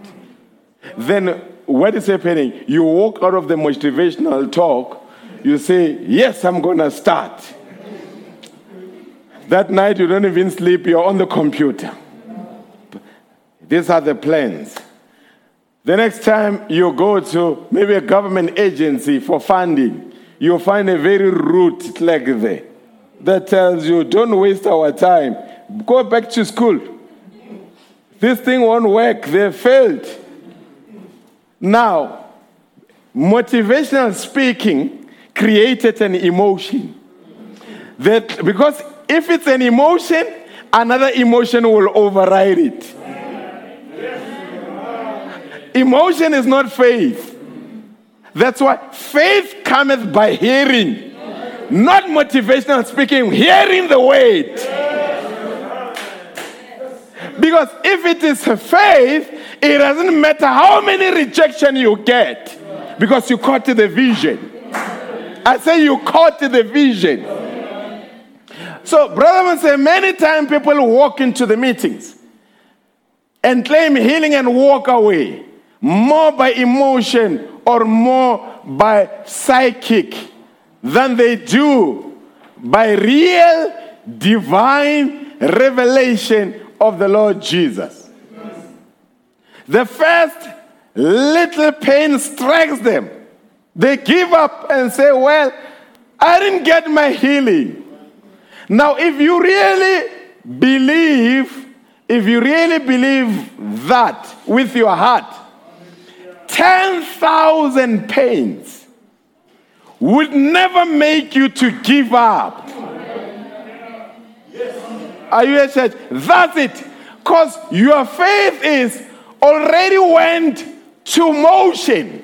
Then what is happening? You walk out of the motivational talk, you say, yes, I'm going to start. That night you don't even sleep, you're on the computer. These are the plans. The next time you go to maybe a government agency for funding, you'll find a very route like there that tells you, don't waste our time. Go back to school. This thing won't work. They failed. Now, motivational speaking created an emotion. That, because if it's an emotion, another emotion will override it. Emotion is not faith. That's why faith cometh by hearing. Not motivational speaking, hearing the word. Because if it is faith, it doesn't matter how many rejection you get, because you caught the vision. I say you caught the vision. So, brothers, say many times people walk into the meetings and claim healing and walk away, more by emotion or more by psychic than they do by real divine revelation of the Lord Jesus. The first little pain strikes them. They give up and say, well, I didn't get my healing. Now, if you really believe that with your heart, 10,000 pains would never make you to give up. Are you a church? That's it. Because your faith is already went to motion.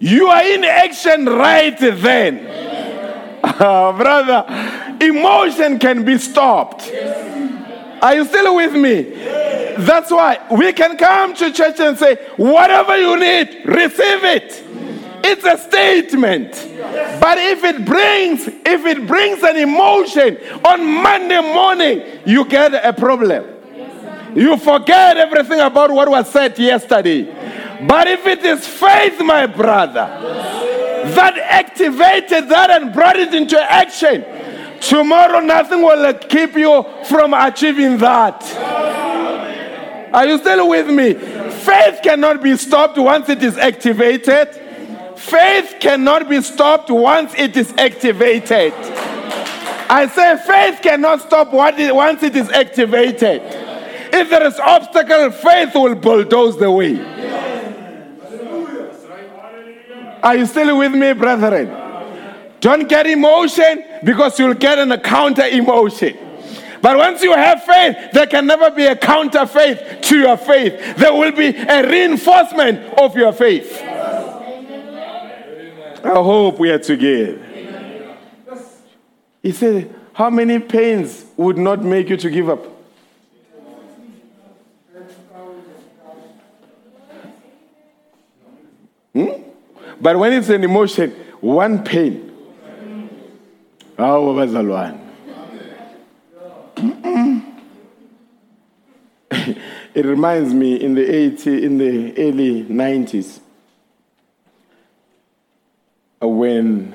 You are in action right then. Brother, emotion can be stopped. Yes. Are you still with me? Yes. That's why we can come to church and say, whatever you need, receive it. It's a statement. Yes. But if it brings an emotion on Monday morning, you get a problem. Yes, you forget everything about what was said yesterday. But if it is faith, my brother, that activated that and brought it into action, tomorrow nothing will keep you from achieving that. Are you still with me? Faith cannot be stopped once it is activated. Faith cannot be stopped once it is activated. I say faith cannot stop once it is activated. If there is obstacle, faith will bulldoze the way. Are you still with me, brethren? Don't get emotion, because you'll get a counter emotion. But once you have faith, there can never be a counter faith to your faith. There will be a reinforcement of your faith. I hope we are together. He said, how many pains would not make you to give up? 10,000. But when it's an emotion, one pain. It reminds me in the early 90s, when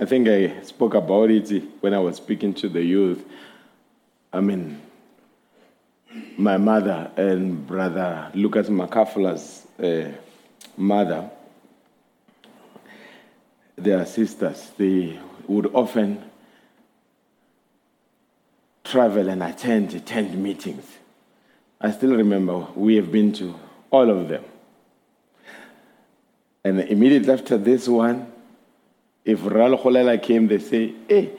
I think I spoke about it when I was speaking to the youth. I mean, my mother and brother Lucas Makafula's mother, their sisters, they would often travel and attend meetings. I still remember we have been to all of them. And immediately after this one, if Ral Kholela came, they say, hey,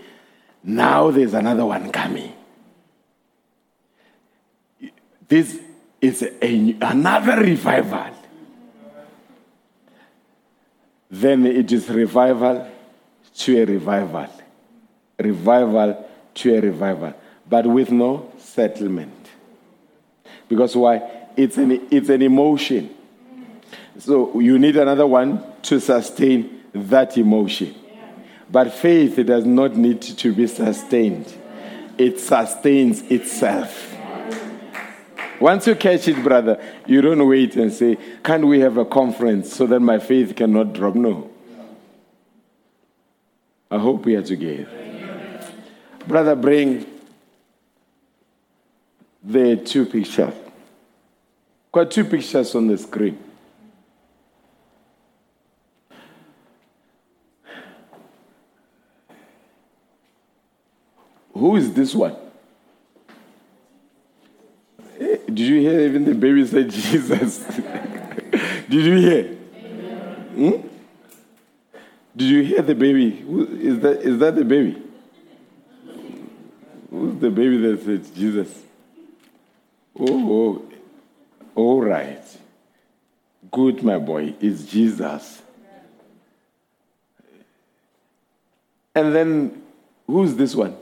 now there's another one coming. This is another revival. Then it is revival to a revival. Revival to a revival. But with no settlement. Because why? It's an emotion. So you need another one to sustain that emotion. But faith, it does not need to be sustained. It sustains itself. Once you catch it, brother, you don't wait and say, can't we have a conference so that my faith cannot drop? No. I hope we are together. Amen. Brother, bring the two pictures. Got two pictures on the screen. Who is this one? Did you hear even the baby said Jesus? Did you hear? Hmm? Did you hear the baby? Is that the baby? Who's the baby that said Jesus? Oh, all right. good, my boy, is Jesus. And then, who's this one?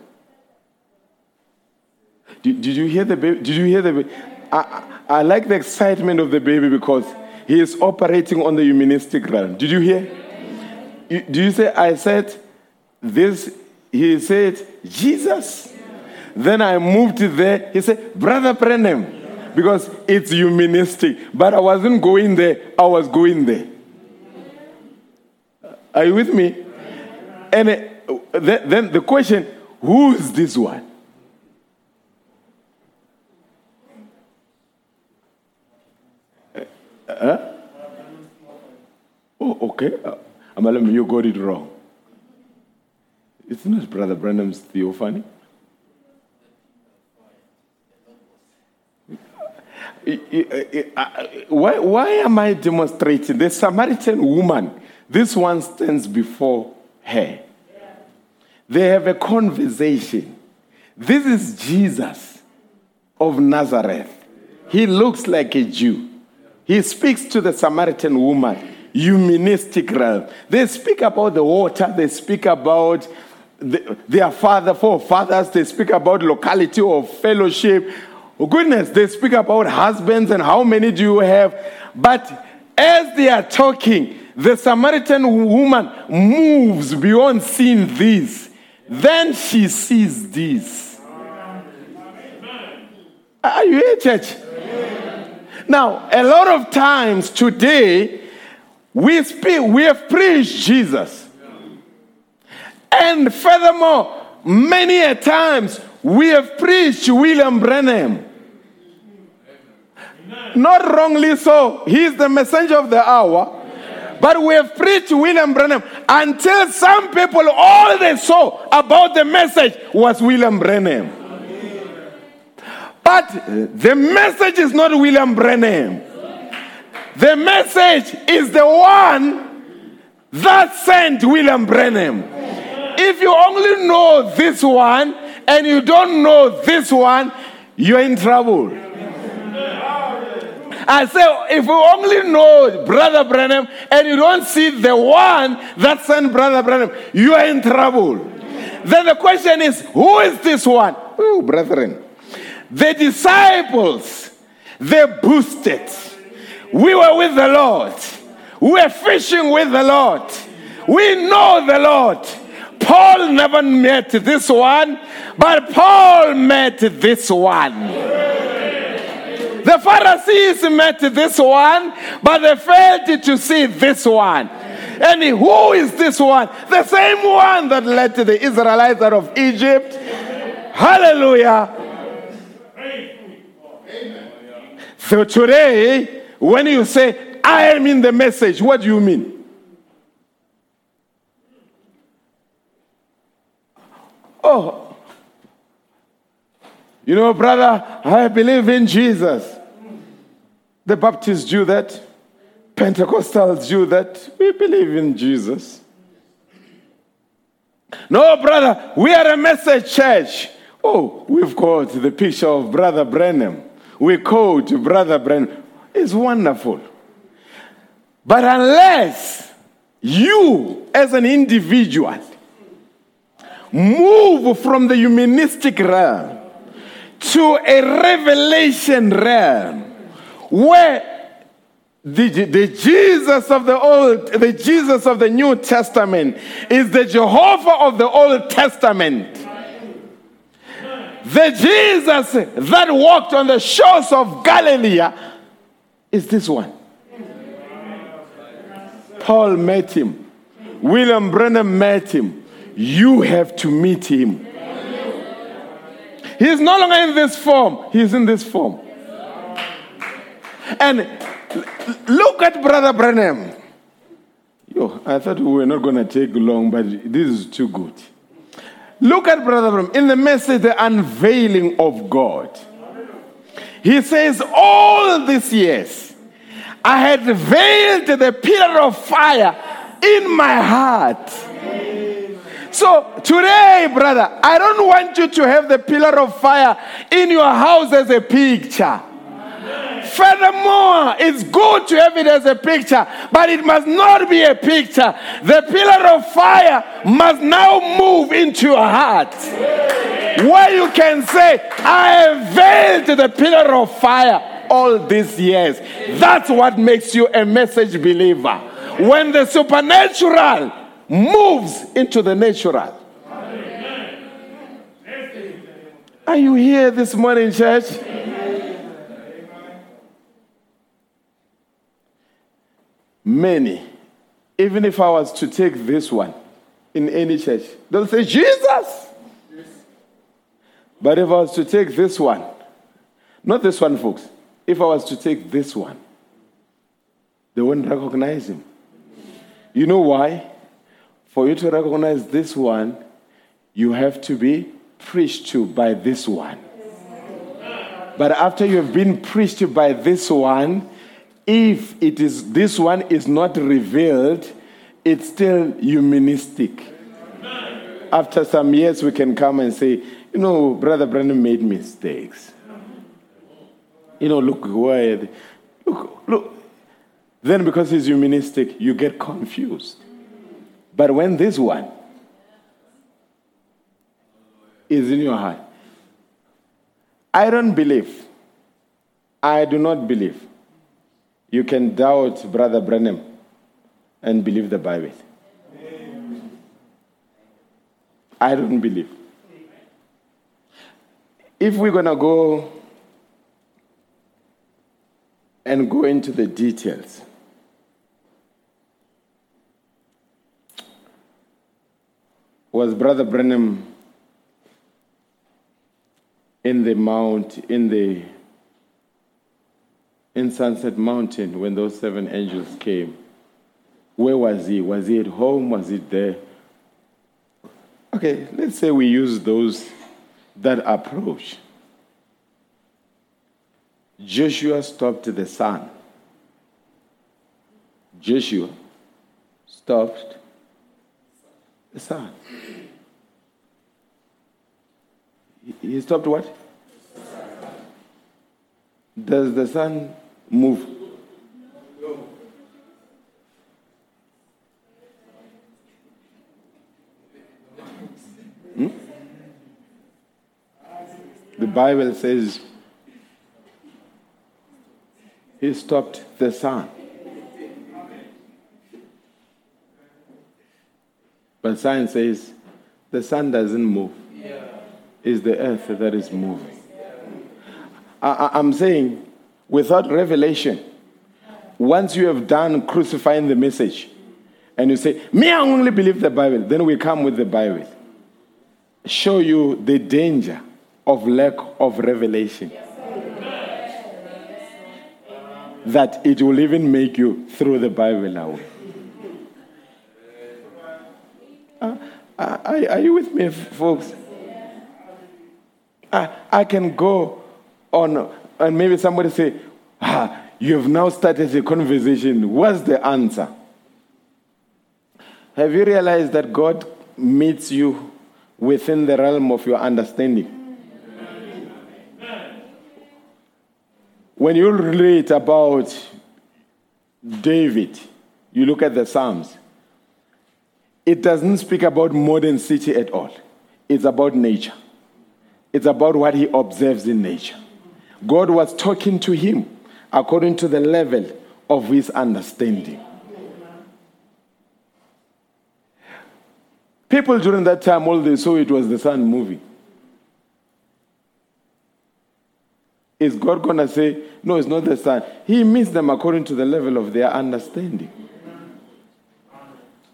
Did you hear the baby? Did you hear the baby? I like the excitement of the baby because he is operating on the humanistic realm. Did you hear? Do you say, I said this? He said, Jesus. Then I moved there. He said, Brother Branham, because it's humanistic. But I wasn't going there. I was going there. Are you with me? And then the question, who is this one? Huh? Oh, okay. Amalam, you got it wrong. It's not Brother Branham's Theophany. Why am I demonstrating? The Samaritan woman, this one stands before her. They have a conversation. This is Jesus of Nazareth. He looks like a Jew. He speaks to the Samaritan woman, humanistic realm. They speak about the water. They speak about their forefathers. They speak about locality or fellowship. Oh, goodness, they speak about husbands and how many do you have. But as they are talking, the Samaritan woman moves beyond seeing this. Then she sees this. Are you here, church? Now, a lot of times today, we have preached Jesus. And furthermore, many a times, we have preached William Branham. Not wrongly so. He is the messenger of the hour. But we have preached William Branham until some people, all they saw about the message was William Branham. But the message is not William Branham. The message is the one that sent William Branham. If you only know this one and you don't know this one, you're in trouble. I say, if you only know Brother Branham and you don't see the one that sent Brother Branham, you are in trouble. Then the question is, who is this one? Oh, brethren. The disciples, they boosted. We were with the Lord. We were fishing with the Lord. We know the Lord. Paul never met this one, but Paul met this one. The Pharisees met this one, but they failed to see this one. And who is this one? The same one that led to the Israelites out of Egypt. Hallelujah. So today, when you say, I am in the message, what do you mean? Oh, you know, brother, I believe in Jesus. The Baptists do that. Pentecostals do that. We believe in Jesus. No, brother, we are a message church. Oh, we've got the picture of Brother Branham. We quote Brother Branham. It's wonderful. But unless you, as an individual, move from the humanistic realm to a revelation realm where the Jesus of the Jesus of the New Testament is the Jehovah of the Old Testament. The Jesus that walked on the shores of Galilee is this one. Paul met him. William Branham met him. You have to meet him. He's no longer in this form. He's in this form. And look at Brother Branham. Yo, I thought we were not going to take long, but this is too good. Look at Brother Branham in the message, The Unveiling of God. He says, all these years, I had veiled the pillar of fire in my heart. So today, brother, I don't want you to have the pillar of fire in your house as a picture. Furthermore, it's good to have it as a picture, but it must not be a picture. The pillar of fire must now move into your heart, where you can say, I have veiled the pillar of fire all these years. That's what makes you a message believer. When the supernatural moves into the natural. Are you here this morning, church? Many, even if I was to take this one in any church, they'll say, Jesus. Yes. But if I was to take this one, not this one, folks, if I was to take this one, they wouldn't recognize him. You know why? For you to recognize this one, you have to be preached to by this one. Yes. But after you have been preached to by this one, if it is this one is not revealed, it's still humanistic. After some years, we can come and say, you know, Brother Branham made mistakes. You know, look. Then because he's humanistic, you get confused. But when this one is in your heart, I do not believe. You can doubt Brother Branham and believe the Bible. Amen. I don't believe. If we're going to go and go into the details, was Brother Branham in the mount, in Sunset Mountain, when those 7 angels came? Where was he? Was he at home? Was he there? Okay, let's say we use that approach. Joshua stopped the sun. Joshua stopped the sun. He stopped what? Does the sun move? No. The Bible says he stopped the sun. But science says the sun doesn't move. It's the earth that is moving. I'm saying, without revelation, once you have done crucifying the message, and you say, me, I only believe the Bible, then we come with the Bible. Show you the danger of lack of revelation. That it will even make you throw the Bible away. Are you with me, folks? I can go on, and maybe somebody say, you have now started a conversation. What's the answer? Have you realized that God meets you within the realm of your understanding? When you read about David, you look at the Psalms, it doesn't speak about modern city at all. It's about nature. It's about what he observes in nature. God was talking to him according to the level of his understanding. People during that time, all they saw it was the sun moving. Is God going to say, no, it's not the sun? He meets them according to the level of their understanding.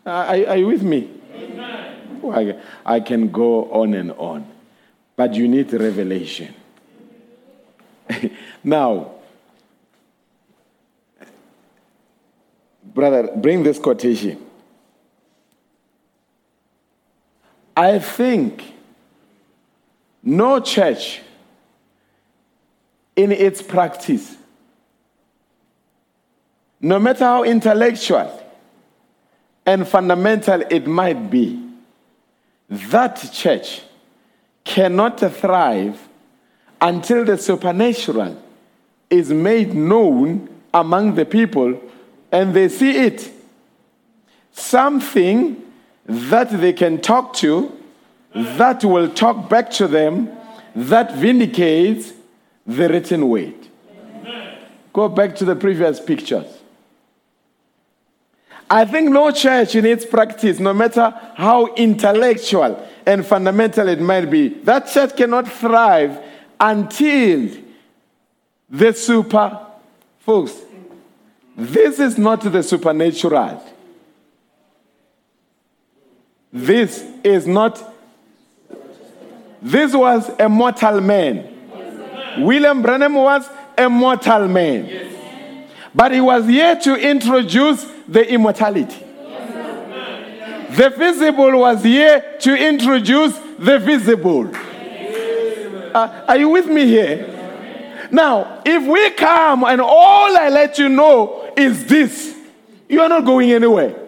Are you with me? Amen. I can go on and on. But you need revelation. Now, brother, bring this quotation. I think no church in its practice, no matter how intellectual and fundamental it might be, that church cannot thrive until the supernatural is made known among the people, and they see it. Something that they can talk to, that will talk back to them, that vindicates the written word. Amen. Go back to the previous pictures. I think no church in its practice, no matter how intellectual and fundamental it might be, that church cannot thrive until the super, folks, this is not the supernatural. This is not, this was a mortal man. Yes. William Branham was a mortal man. Yes. But he was here to introduce the immortality. Yes. The visible was here to introduce the visible. Yes. Are you with me here? Yes. Now, if we come and all I let you know is this, you are not going anywhere.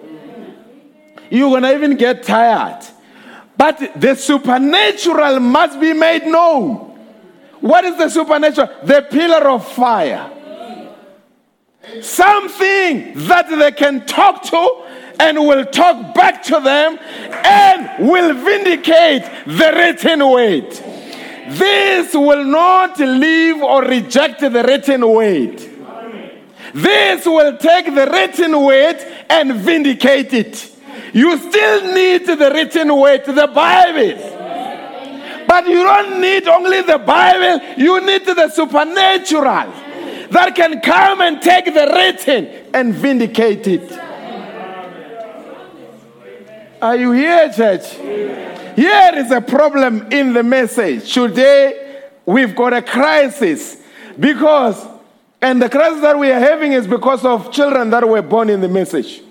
You're going to even get tired. But the supernatural must be made known. What is the supernatural? The pillar of fire. Something that they can talk to and will talk back to them and will vindicate the written word. This will not leave or reject the written word. This will take the written word and vindicate it. You still need the written word, the Bible. But you don't need only the Bible, you need the supernatural that can come and take the written and vindicate it. Are you here, church? Here is a problem in the message. Today, we've got a crisis and the crisis that we are having is because of children that were born in the message.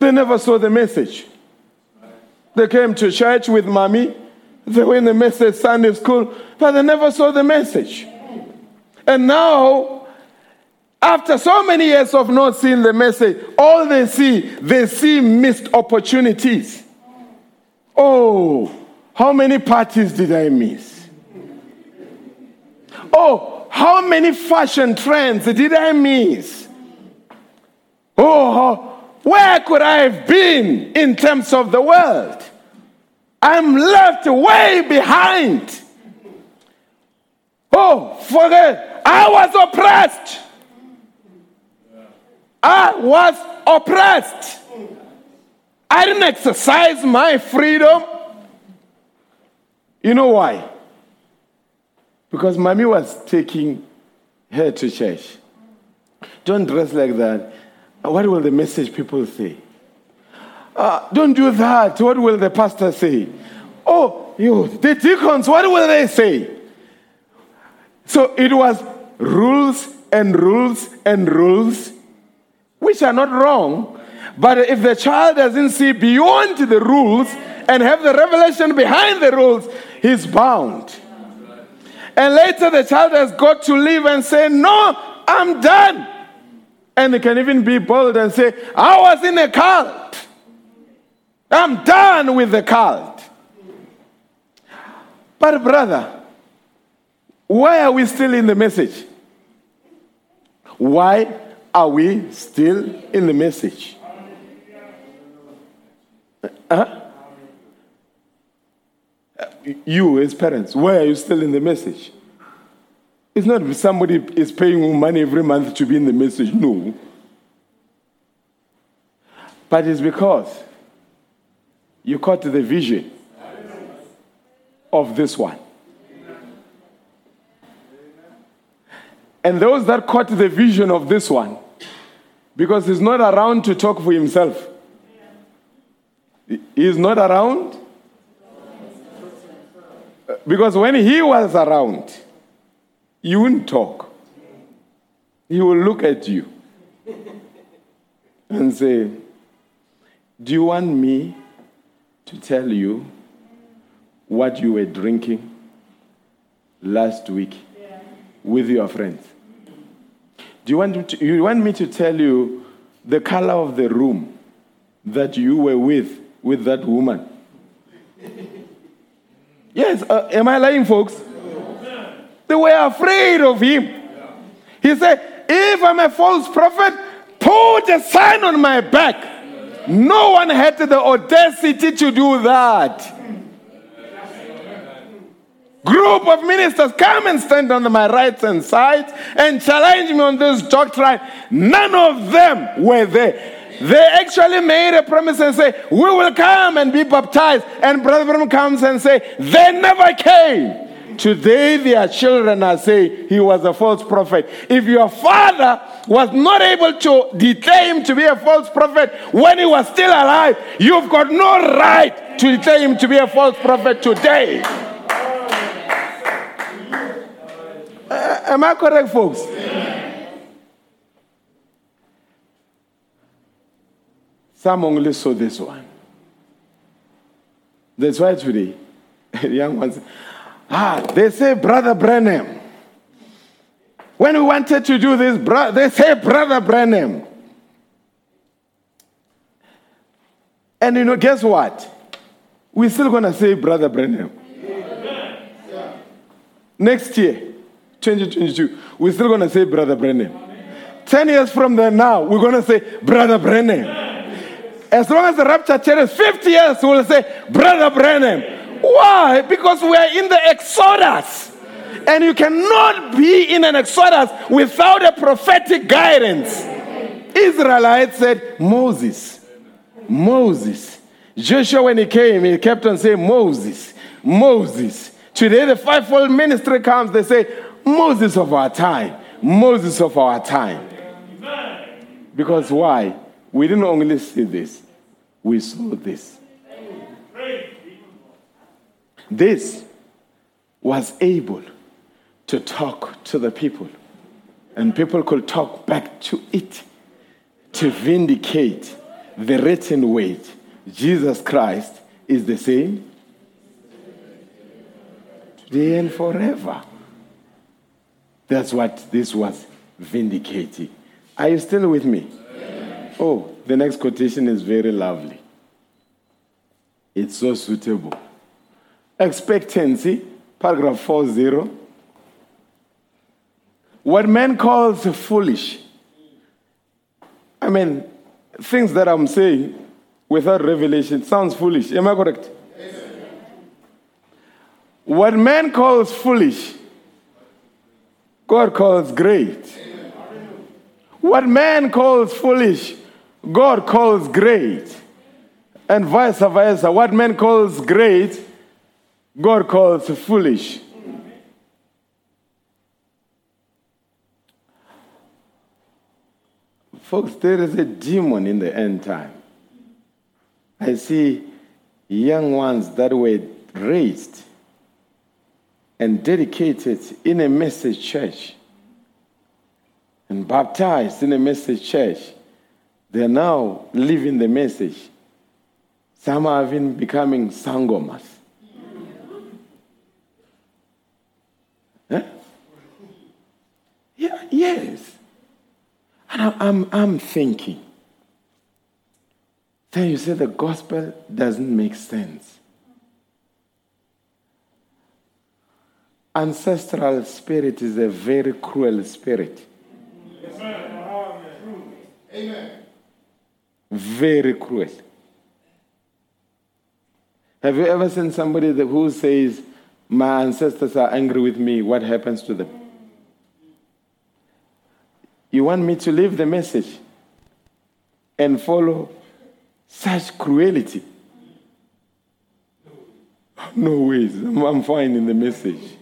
They never saw the message. They came to church with mommy. They were in the message Sunday school, but they never saw the message. And now, after so many years of not seeing the message, all they see missed opportunities. Oh, how many parties did I miss? Oh, how many fashion trends did I miss? Oh, where could I have been in terms of the world? I'm left way behind. Oh, forget. I was oppressed. I didn't exercise my freedom. You know why? Because mommy was taking her to church. Don't dress like that. What will the message people say? Don't do that. What will the pastor say? Oh, the deacons, what will they say? So it was rules and rules and rules, which are not wrong. But if the child doesn't see beyond the rules and have the revelation behind the rules, he's bound. And later the child has got to leave and say, no, I'm done. And they can even be bold and say, I was in a cult. I'm done with the cult. But brother, why are we still in the message? Why are we still in the message? Huh? You as parents, why are you still in the message? It's not if somebody is paying money every month to be in the message, no. But it's because you caught the vision of this one. And those that caught the vision of this one, because he's not around to talk for himself. He's not around. Because when he was around, you wouldn't talk. He will look at you and say, do you want me to tell you what you were drinking last week with your friends? Do you want me to tell you the color of the room that you were with that woman? Yes, am I lying, folks? They were afraid of him. Yeah. He said, if I'm a false prophet, put a sign on my back. Yeah. No one had the audacity to do that. Group of ministers, come and stand on my right hand side and challenge me on this doctrine. None of them were there. They actually made a promise and say, we will come and be baptized. And Brother Branham comes and say, they never came. Today their children are saying he was a false prophet. If your father was not able to declare him to be a false prophet when he was still alive, you've got no right to declare him to be a false prophet today. Am I correct, folks? Yeah. Some only saw this one. That's why today, the young ones, they say Brother Branham. When we wanted to do this, they say Brother Branham. And you know, guess what? We're still going to say Brother Branham. Yeah. Yeah. Next year. 2022, we're still going to say Brother Branham. 10 years from there now, we're going to say Brother Branham. As long as the rapture changes, 50 years, we'll say Brother Branham. Why? Because we are in the Exodus. And you cannot be in an Exodus without a prophetic guidance. Israelites said, Moses. Joshua, when he came, he kept on saying, Moses. Today, the fivefold ministry comes, they say, Moses of our time. Because why? We didn't only see this, we saw this. This was able to talk to the people, and people could talk back to it to vindicate the written word. Jesus Christ is the same today and forever. That's what this was vindicating. Are you still with me? Yes. Oh, the next quotation is very lovely. It's so suitable. Expectancy, paragraph 40. What man calls foolish. I mean, things that I'm saying without revelation sounds foolish. Am I correct? Yes. What man calls foolish, God calls great. What man calls foolish, God calls great. And vice versa. What man calls great, God calls foolish. Folks, there is a demon in the end time. I see young ones that were raised and dedicated in a message church and baptized in a message church. They are now living the message. Some are even becoming sangomas. Huh? Yeah, yes. And I'm thinking. Then you say the gospel doesn't make sense. Ancestral spirit is a very cruel spirit. Amen. Very cruel. Have you ever seen somebody who says, my ancestors are angry with me, what happens to them? You want me to leave the message and follow such cruelty? No ways, I'm fine in the message.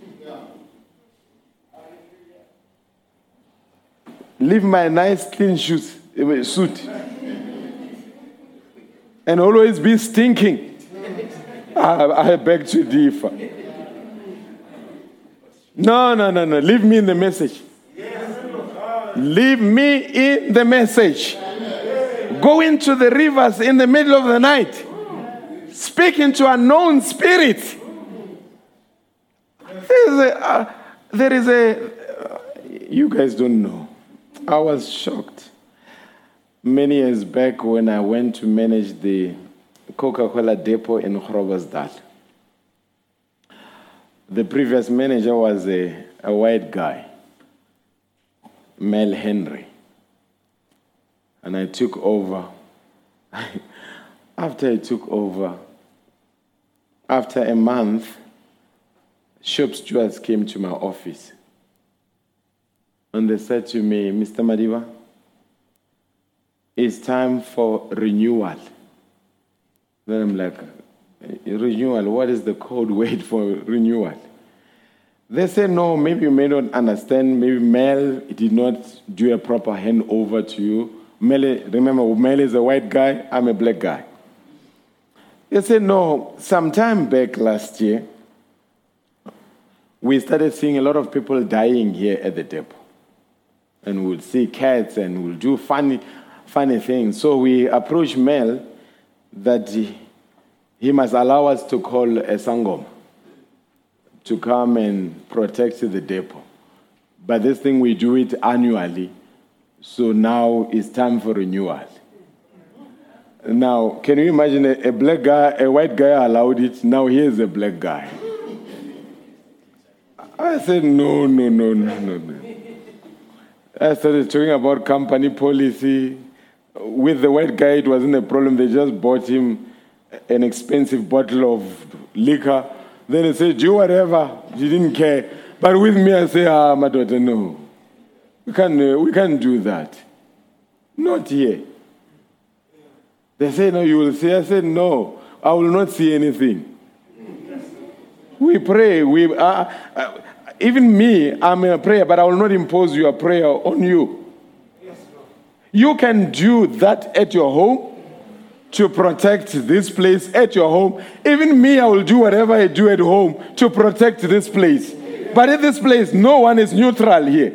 Leave my nice clean suit. And always be stinking. I beg to differ. No. Leave me in the message. Leave me in the message. Go into the rivers in the middle of the night. Speak into unknown spirits. You guys don't know. I was shocked many years back when I went to manage the Coca-Cola depot in Groblersdal. The previous manager was a white guy, Mel Henry. And I took over. After I took over, after a month, shop stewards came to my office. And they said to me, Mr. Madiba, it's time for renewal. Then I'm like, renewal, what is the code word for renewal? They say, no, maybe you may not understand. Maybe Mel did not do a proper handover to you. Mel, remember, Mel is a white guy. I'm a black guy. They say, no, sometime back last year, we started seeing a lot of people dying here at the depot. And we'll see cats and we'll do funny things. So we approached Mel that he must allow us to call a sangoma to come and protect the depot. But this thing, we do it annually. So now it's time for renewal. Now, can you imagine a black guy, a white guy allowed it? Now here's a black guy. I said, no. I started talking about company policy. With the white guy, it wasn't a problem. They just bought him an expensive bottle of liquor. Then he said, do whatever. He didn't care. But with me, I say, my daughter, no. We can't do that. Not here. They say, no, you will see. I said, no, I will not see anything. We pray. Even me, I'm in a prayer, but I will not impose your prayer on you. Yes, you can do that at your home to protect this place at your home. Even me, I will do whatever I do at home to protect this place. But at this place, no one is neutral here.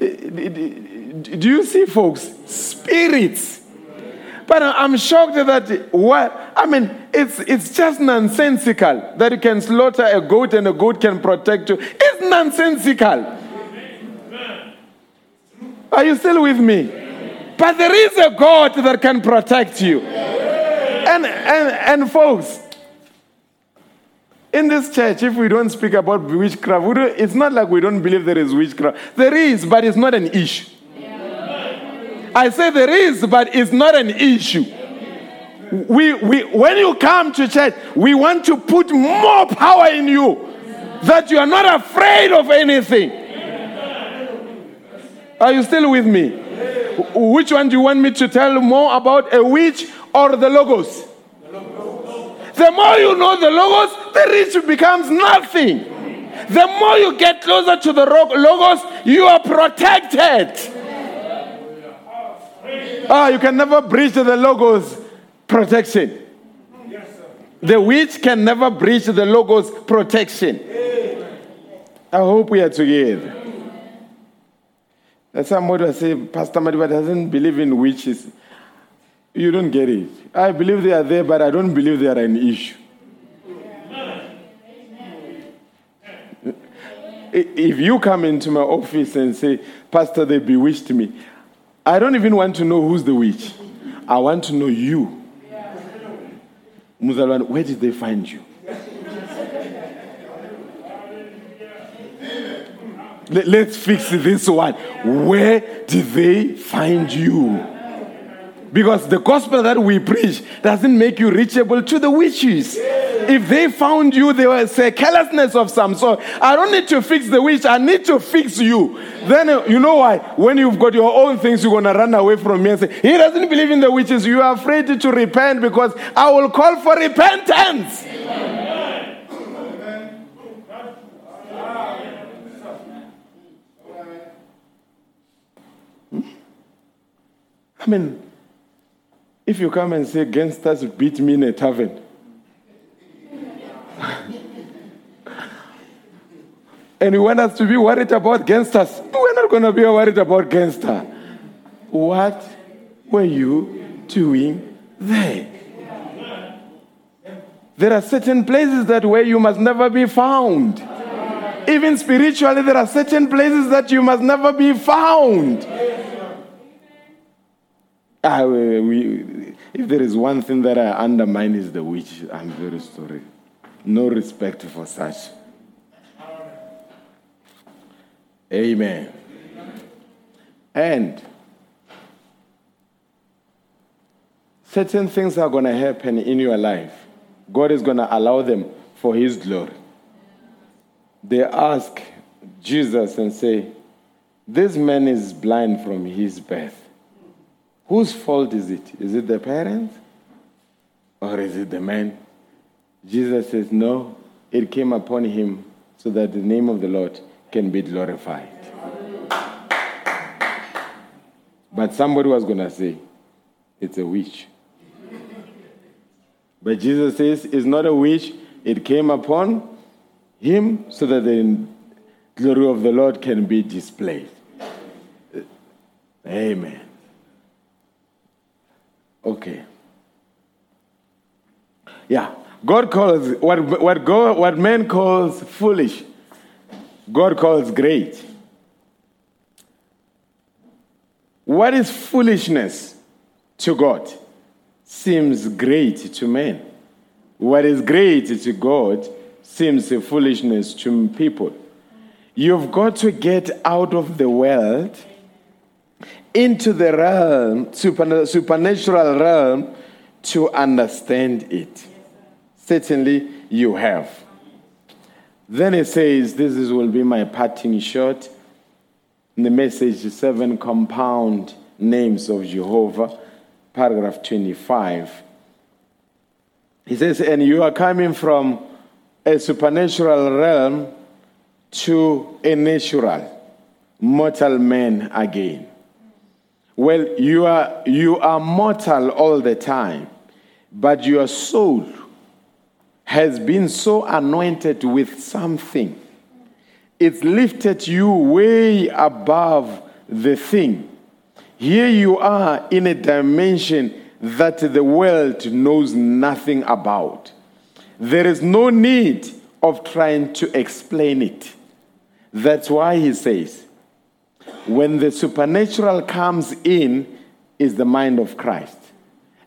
Do you see, folks? Spirits. But I'm shocked that it's just nonsensical that you can slaughter a goat and a goat can protect you. It's nonsensical. Are you still with me? But there is a God that can protect you. And folks, in this church, if we don't speak about witchcraft, it's not like we don't believe there is witchcraft. There is, but it's not an issue. I say there is, but it's not an issue. When you come to church, we want to put more power in you that you are not afraid of anything. Are you still with me? Which one do you want me to tell more about, a witch or the Logos? The more you know the Logos, the rich becomes nothing. The more you get closer to the Logos, you are protected. You can never breach the Logos protection. Yes, sir. The witch can never breach the Logos protection. Amen. I hope we are together. Amen. That's somebody would say, Pastor Madiba doesn't believe in witches. You don't get it. I believe they are there, but I don't believe they are an issue. Amen. If you come into my office and say, Pastor, they bewitched me, I don't even want to know who's the witch. I want to know you. Yeah. Muzalwan, where did they find you? Let's fix this one. Where did they find you? Because the gospel that we preach doesn't make you reachable to the witches. If they found you, there was a carelessness of some sort. I don't need to fix the witch. I need to fix you. Then, you know why? When you've got your own things, you're going to run away from me and say, he doesn't believe in the witches. You are afraid to repent because I will call for repentance. If you come and say, gangsters beat me in a tavern, and you want us to be worried about gangsters, we're not going to be worried about gangsters. What were you doing there? There are certain places that where you must never be found. Even spiritually, there are certain places that you must never be found. If there is one thing that I undermine is the witch, I'm very sorry. No respect for such. Amen. And certain things are going to happen in your life. God is going to allow them for his glory. They ask Jesus and say, this man is blind from his birth. Whose fault is it? Is it the parents? Or is it the man? Jesus says, no, it came upon him so that the name of the Lord can be glorified. But somebody was going to say, it's a witch. But Jesus says, it's not a witch. It came upon him so that the glory of the Lord can be displayed. Amen. Okay. Yeah. God calls what man calls foolish, God calls great. What is foolishness to God seems great to men. What is great to God seems a foolishness to people. You've got to get out of the world into the realm, supernatural realm, to understand it. Certainly you have. Then it says, this will be my parting shot. In the message, 7 compound names of Jehovah, paragraph 25. He says, and you are coming from a supernatural realm to a natural, mortal man again. Well, you are mortal all the time, but your soul has been so anointed with something. It's lifted you way above the thing. Here you are in a dimension that the world knows nothing about. There is no need of trying to explain it. That's why he says, when the supernatural comes in, is the mind of Christ.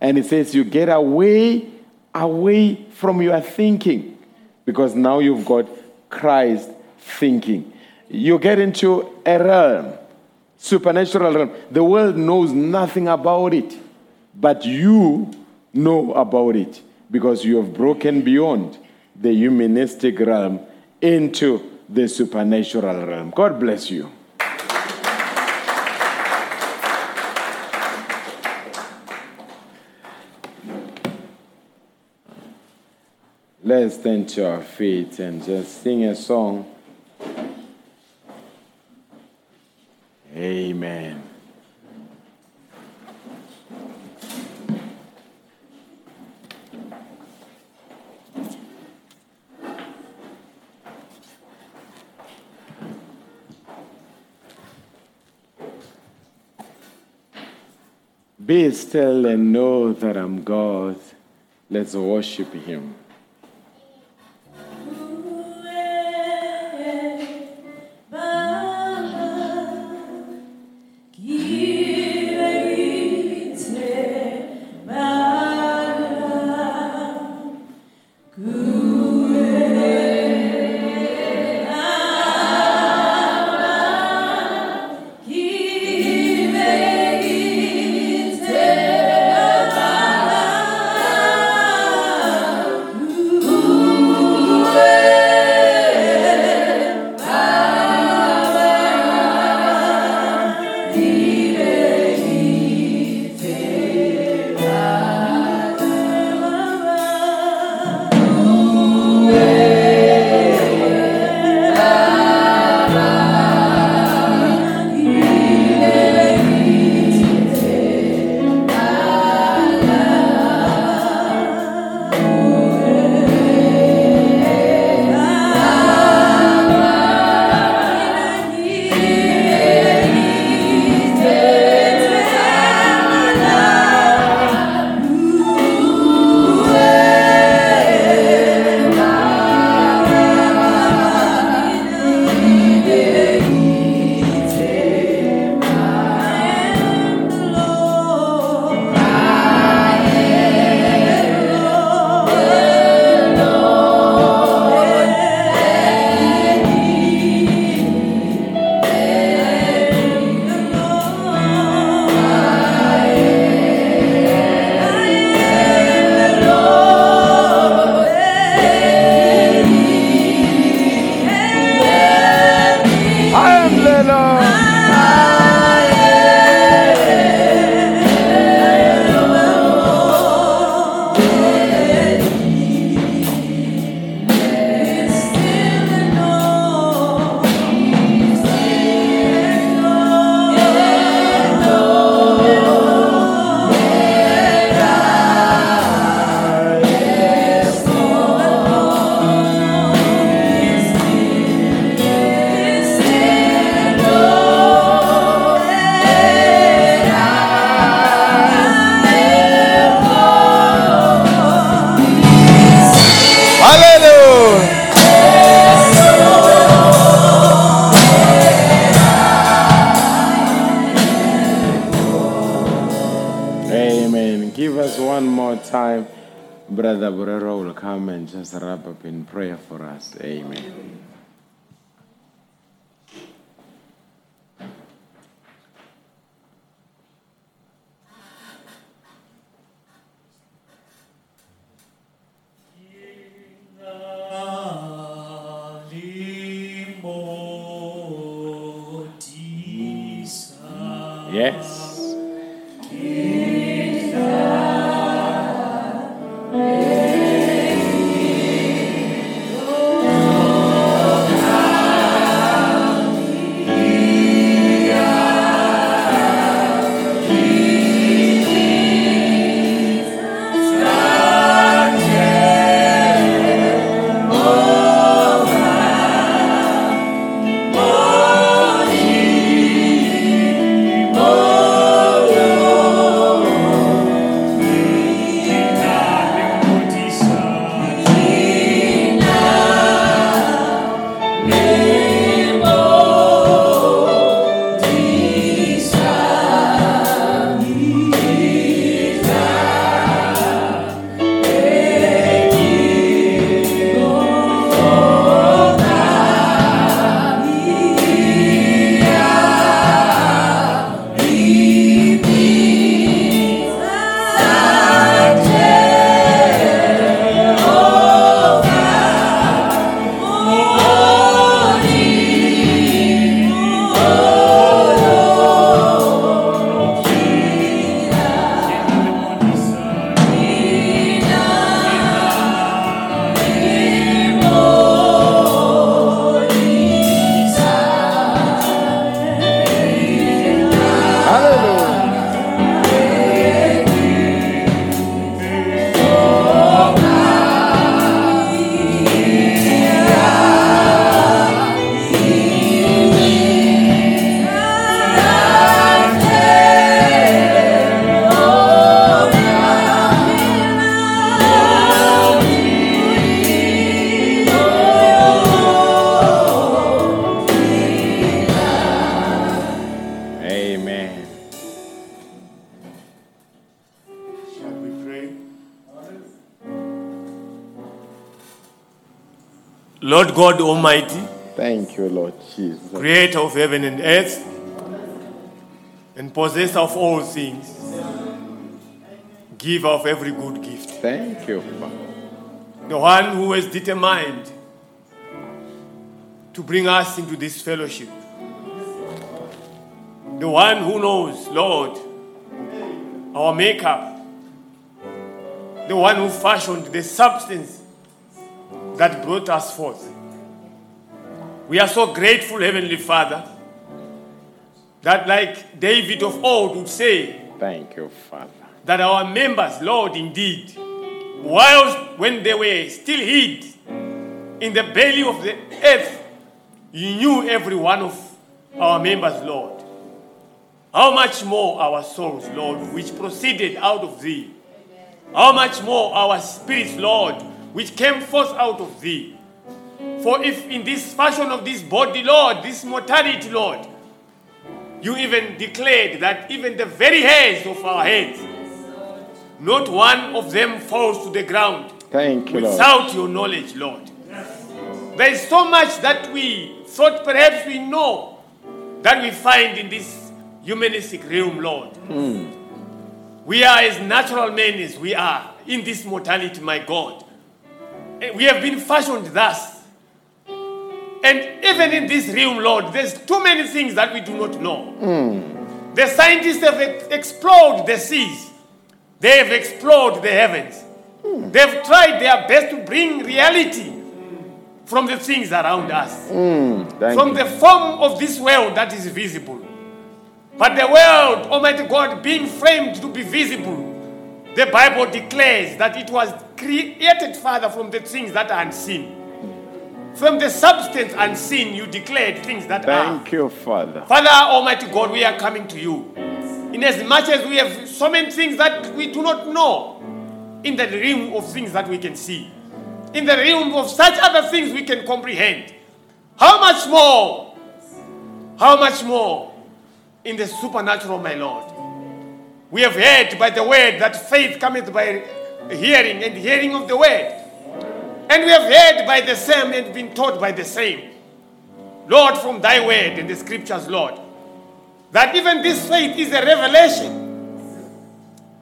And he says, you get away from your thinking, because now you've got Christ thinking. You get into a realm, supernatural realm. The world knows nothing about it, but you know about it because you have broken beyond the humanistic realm into the supernatural realm. God bless you. Let's stand to our feet and just sing a song. Amen. Be still and know that I'm God. Let's worship him. time, Brother Borero will come and just wrap up in prayer for us. Amen. Lord God Almighty. Thank you, Lord Jesus. Creator of heaven and earth and possessor of all things. Giver of every good gift. Thank you, Father. The one who is determined to bring us into this fellowship. The one who knows, Lord, our makeup. The one who fashioned the substance that brought us forth. We are so grateful, Heavenly Father, that like David of old would say, thank you, Father, that our members, Lord, indeed, whilst when they were still hid in the belly of the earth, you knew every one of our members, Lord. How much more our souls, Lord, which proceeded out of thee. How much more our spirits, Lord, which came forth out of thee. For if in this fashion of this body, Lord, this mortality, Lord, you even declared that even the very hairs of our heads, not one of them falls to the ground. Thank you, without Lord. Your knowledge, Lord. Yes. There is so much that we thought perhaps we know that we find in this humanistic realm, Lord. Mm. We are as natural men as we are in this mortality, my God. We have been fashioned thus. And even in this realm, Lord, there's too many things that we do not know. Mm. The scientists have explored the seas. They have explored the heavens. Mm. They've tried their best to bring reality from the things around us. Mm. From the form of this world that is visible. But the world, Almighty God, being framed to be visible, the Bible declares that it was created, Father, from the things that are unseen. From the substance unseen, you declared things that are. Thank you, Father. Father, Almighty God, we are coming to you. Inasmuch as we have so many things that we do not know, in the realm of things that we can see, in the realm of such other things we can comprehend, how much more in the supernatural, my Lord. We have heard by the word that faith cometh by hearing and hearing of the word. And we have heard by the same and been taught by the same. Lord, from thy word and the scriptures, Lord, that even this faith is a revelation.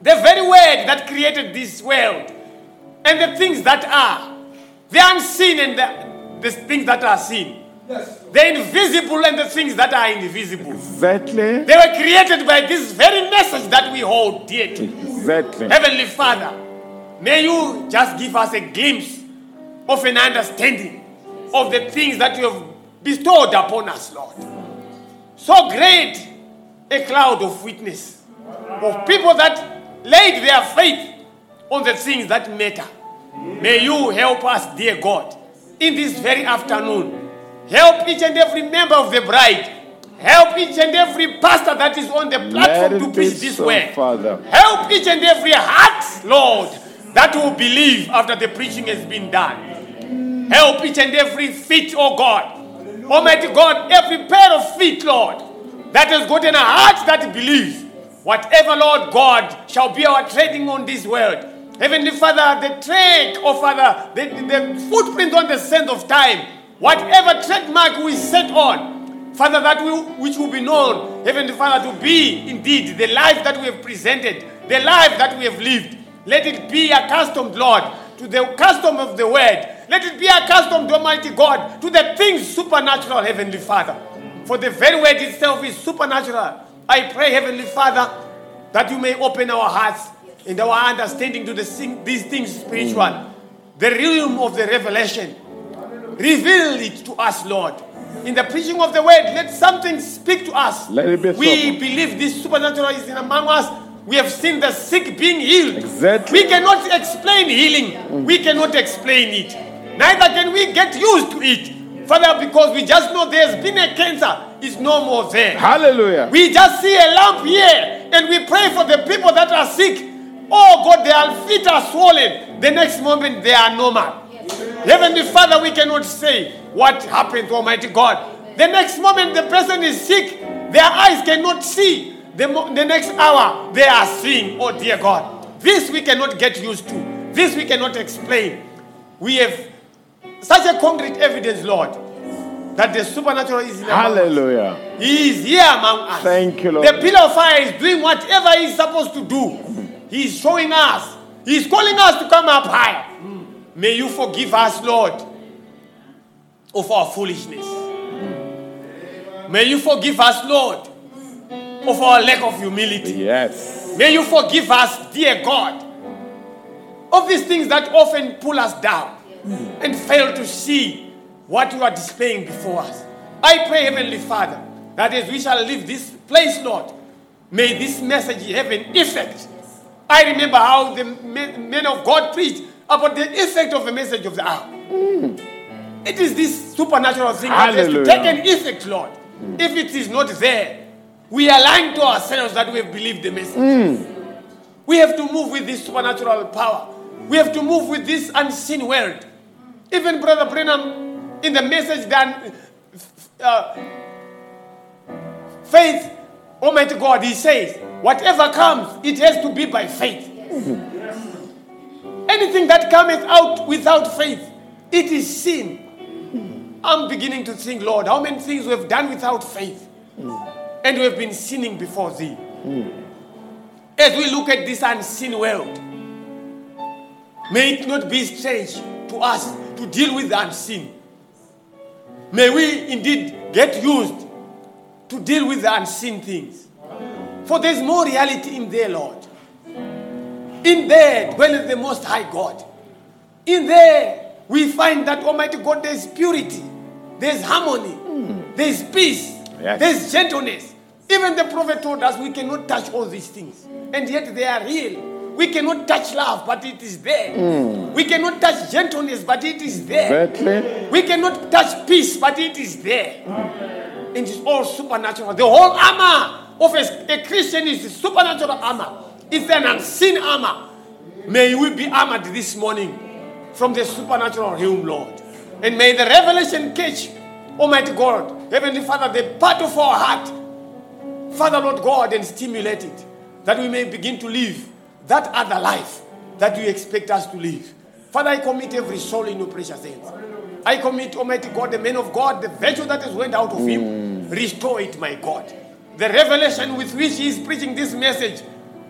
The very word that created this world and the things that are, the unseen and the things that are seen. Yes. The invisible and the things that are invisible. Exactly. They were created by this very message that we hold dear to. Exactly. Heavenly Father, may you just give us a glimpse of an understanding of the things that you have bestowed upon us, Lord. So great a cloud of witness, of people that laid their faith on the things that matter. May you help us, dear God, in this very afternoon. Help each and every member of the bride. Help each and every pastor that is on the platform to preach this word. Father, help each and every heart, Lord, that will believe after the preaching has been done. Help each and every feet, oh God. Almighty God, every pair of feet, Lord, that has gotten a heart that believes. Whatever, Lord God, shall be our treading on this world. Heavenly Father, the track, oh Father, the footprint on the sand of time, whatever trademark we set on, Father, that which will be known, Heavenly Father, to be indeed the life that we have presented, the life that we have lived. Let it be accustomed, Lord, to the custom of the word. Let it be accustomed, Almighty God, to the things supernatural, Heavenly Father. For the very word itself is supernatural. I pray, Heavenly Father, that you may open our hearts and our understanding to these things spiritual. The realm of the revelation. Reveal it to us, Lord. In the preaching of the word, let something speak to us. Let it be we believe this supernatural is in among us. We have seen the sick being healed. Exactly. We cannot explain healing. We cannot explain it. Neither can we get used to it, Father, because we just know there's been a cancer. It's no more there. Hallelujah. We just see a lump here, and we pray for the people that are sick. Oh God, their feet are swollen. The next moment, they are normal. Yes. Heavenly Father, we cannot say what happened, Almighty God. The next moment, the person is sick. Their eyes cannot see. The next hour, they are seeing, oh dear God. This we cannot get used to. This we cannot explain. We have such a concrete evidence, Lord, that the supernatural is in our Hallelujah. He is here among us. Thank you, Lord. The pillar of fire is doing whatever he is supposed to do. He is showing us. He is calling us to come up higher. May you forgive us, Lord, of our foolishness. May you forgive us, Lord, of our lack of humility. Yes. May you forgive us, dear God, of these things that often pull us down and fail to see what you are displaying before us. I pray, Heavenly Father, that as we shall leave this place, Lord, may this message have an effect. I remember how the men of God preached about the effect of the message of the hour. It is this supernatural thing Hallelujah. That has to take an effect, Lord. If it is not there, we are lying to ourselves that we have believed the message. We have to move with this supernatural power. We have to move with this unseen world. Even Brother Branham, in the message that faith, Almighty God, he says, whatever comes, it has to be by faith. Anything that cometh out without faith, it is sin. I'm beginning to think, Lord, how many things we have done without faith. And we have been sinning before thee. As we look at this unseen world, may it not be strange to us to deal with the unseen. May we indeed get used to deal with the unseen things. For there is more reality in there, Lord. In there dwelleth the Most High God. In there we find that, Almighty God, there is purity, there is harmony, there is peace, there is gentleness. Even the prophet told us we cannot touch all these things. And yet they are real. We cannot touch love, but it is there. We cannot touch gentleness, but it is there. Exactly. We cannot touch peace, but it is there. And it's all supernatural. The whole armor of a Christian is a supernatural armor. It's an unseen armor. May we be armored this morning from the supernatural realm, Lord. And may the revelation catch, Almighty God, Heavenly Father, the part of our heart, Father, Lord God, and stimulate it, that we may begin to live that other life that you expect us to live. Father, I commit every soul in your precious hands. I commit, Almighty God, the man of God, the virtue that has went out of him. Restore it, my God. The revelation with which he is preaching this message,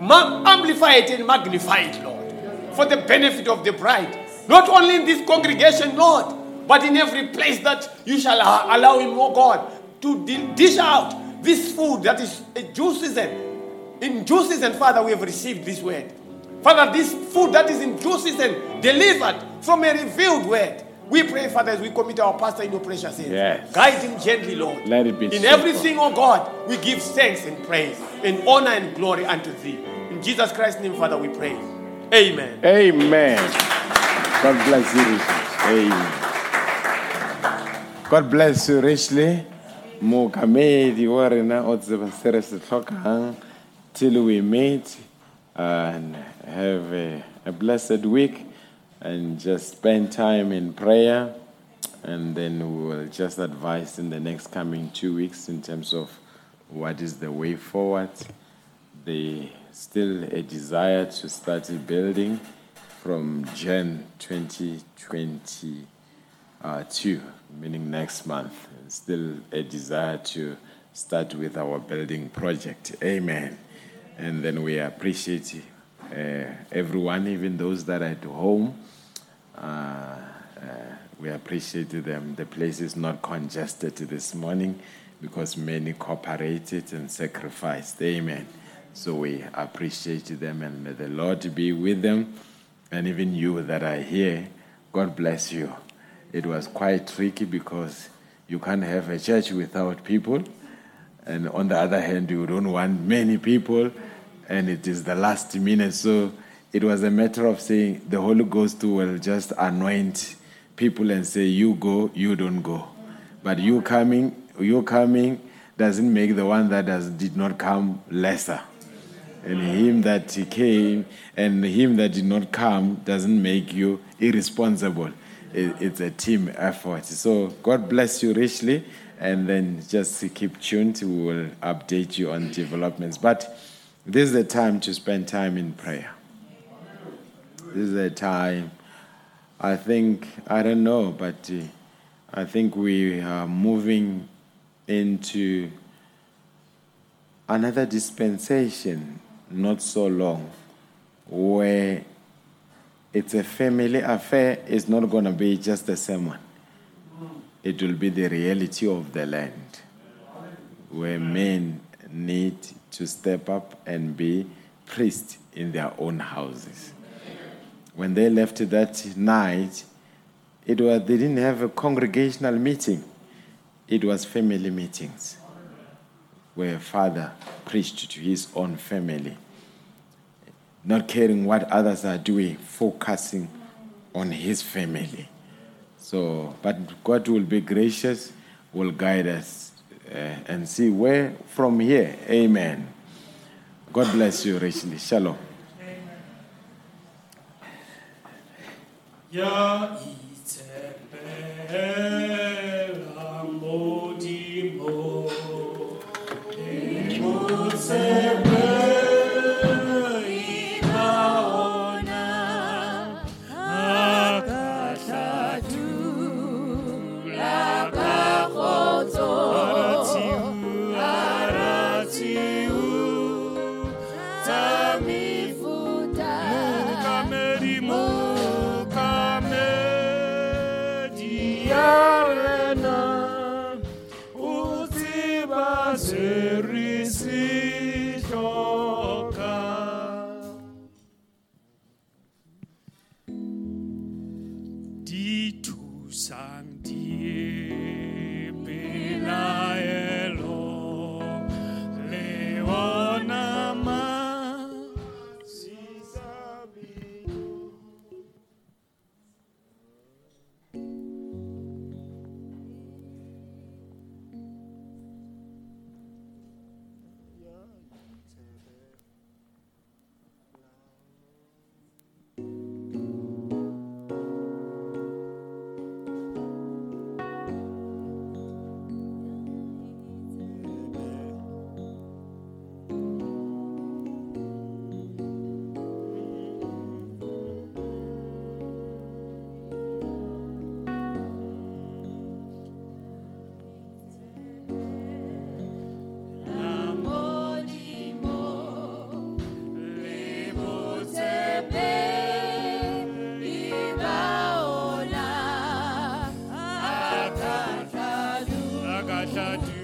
amplify it and magnify it, Lord, for the benefit of the bride. Not only in this congregation, Lord, but in every place that you shall allow him, oh God, to dish out this food that is a due season. In due season, Father, we have received this word. Father, this food that is in due season, delivered from a revealed word. We pray, Father, as we commit our pastor in your precious hands. Yes. Guide him gently, Lord. Let it be in everything, O God, we give thanks and praise and honor and glory unto thee. In Jesus Christ's name, Father, we pray. Amen. Amen. God bless you richly. Amen. God bless you richly. Mokamedi warena otsebenseresetoka till we meet and have a blessed week. And just spend time in prayer, and then we will just advise in the next coming 2 weeks in terms of what is the way forward. There's still a desire to start building from Jan 2022, meaning next month. Still a desire to start with our building project. Amen. And then we appreciate everyone, even those that are at home. We appreciate them. The place is not congested this morning because many cooperated and sacrificed. Amen. So we appreciate them, and may the Lord be with them. And even you that are here, God bless you. It was quite tricky because you can't have a church without people. And on the other hand, you don't want many people. And it is the last minute. So it was a matter of saying the Holy Ghost will just anoint people and say, you go, you don't go. But you coming doesn't make the one that did not come lesser. And him that came and him that did not come doesn't make you irresponsible. It's a team effort. So God bless you richly. And then just keep tuned. We will update you on developments. But this is the time to spend time in prayer. This is a time, I think, I don't know, but I think we are moving into another dispensation, not so long, where it's a family affair. It's not going to be just the same one. It will be the reality of the land, where men need to step up and be priests in their own houses. When they left that night, they didn't have a congregational meeting. It was family meetings where a father preached to his own family, not caring what others are doing, focusing on his family. So, but God will be gracious, will guide us and see where from here. Amen. God bless you richly. Shalom. Ja itebe lamodimo e I do.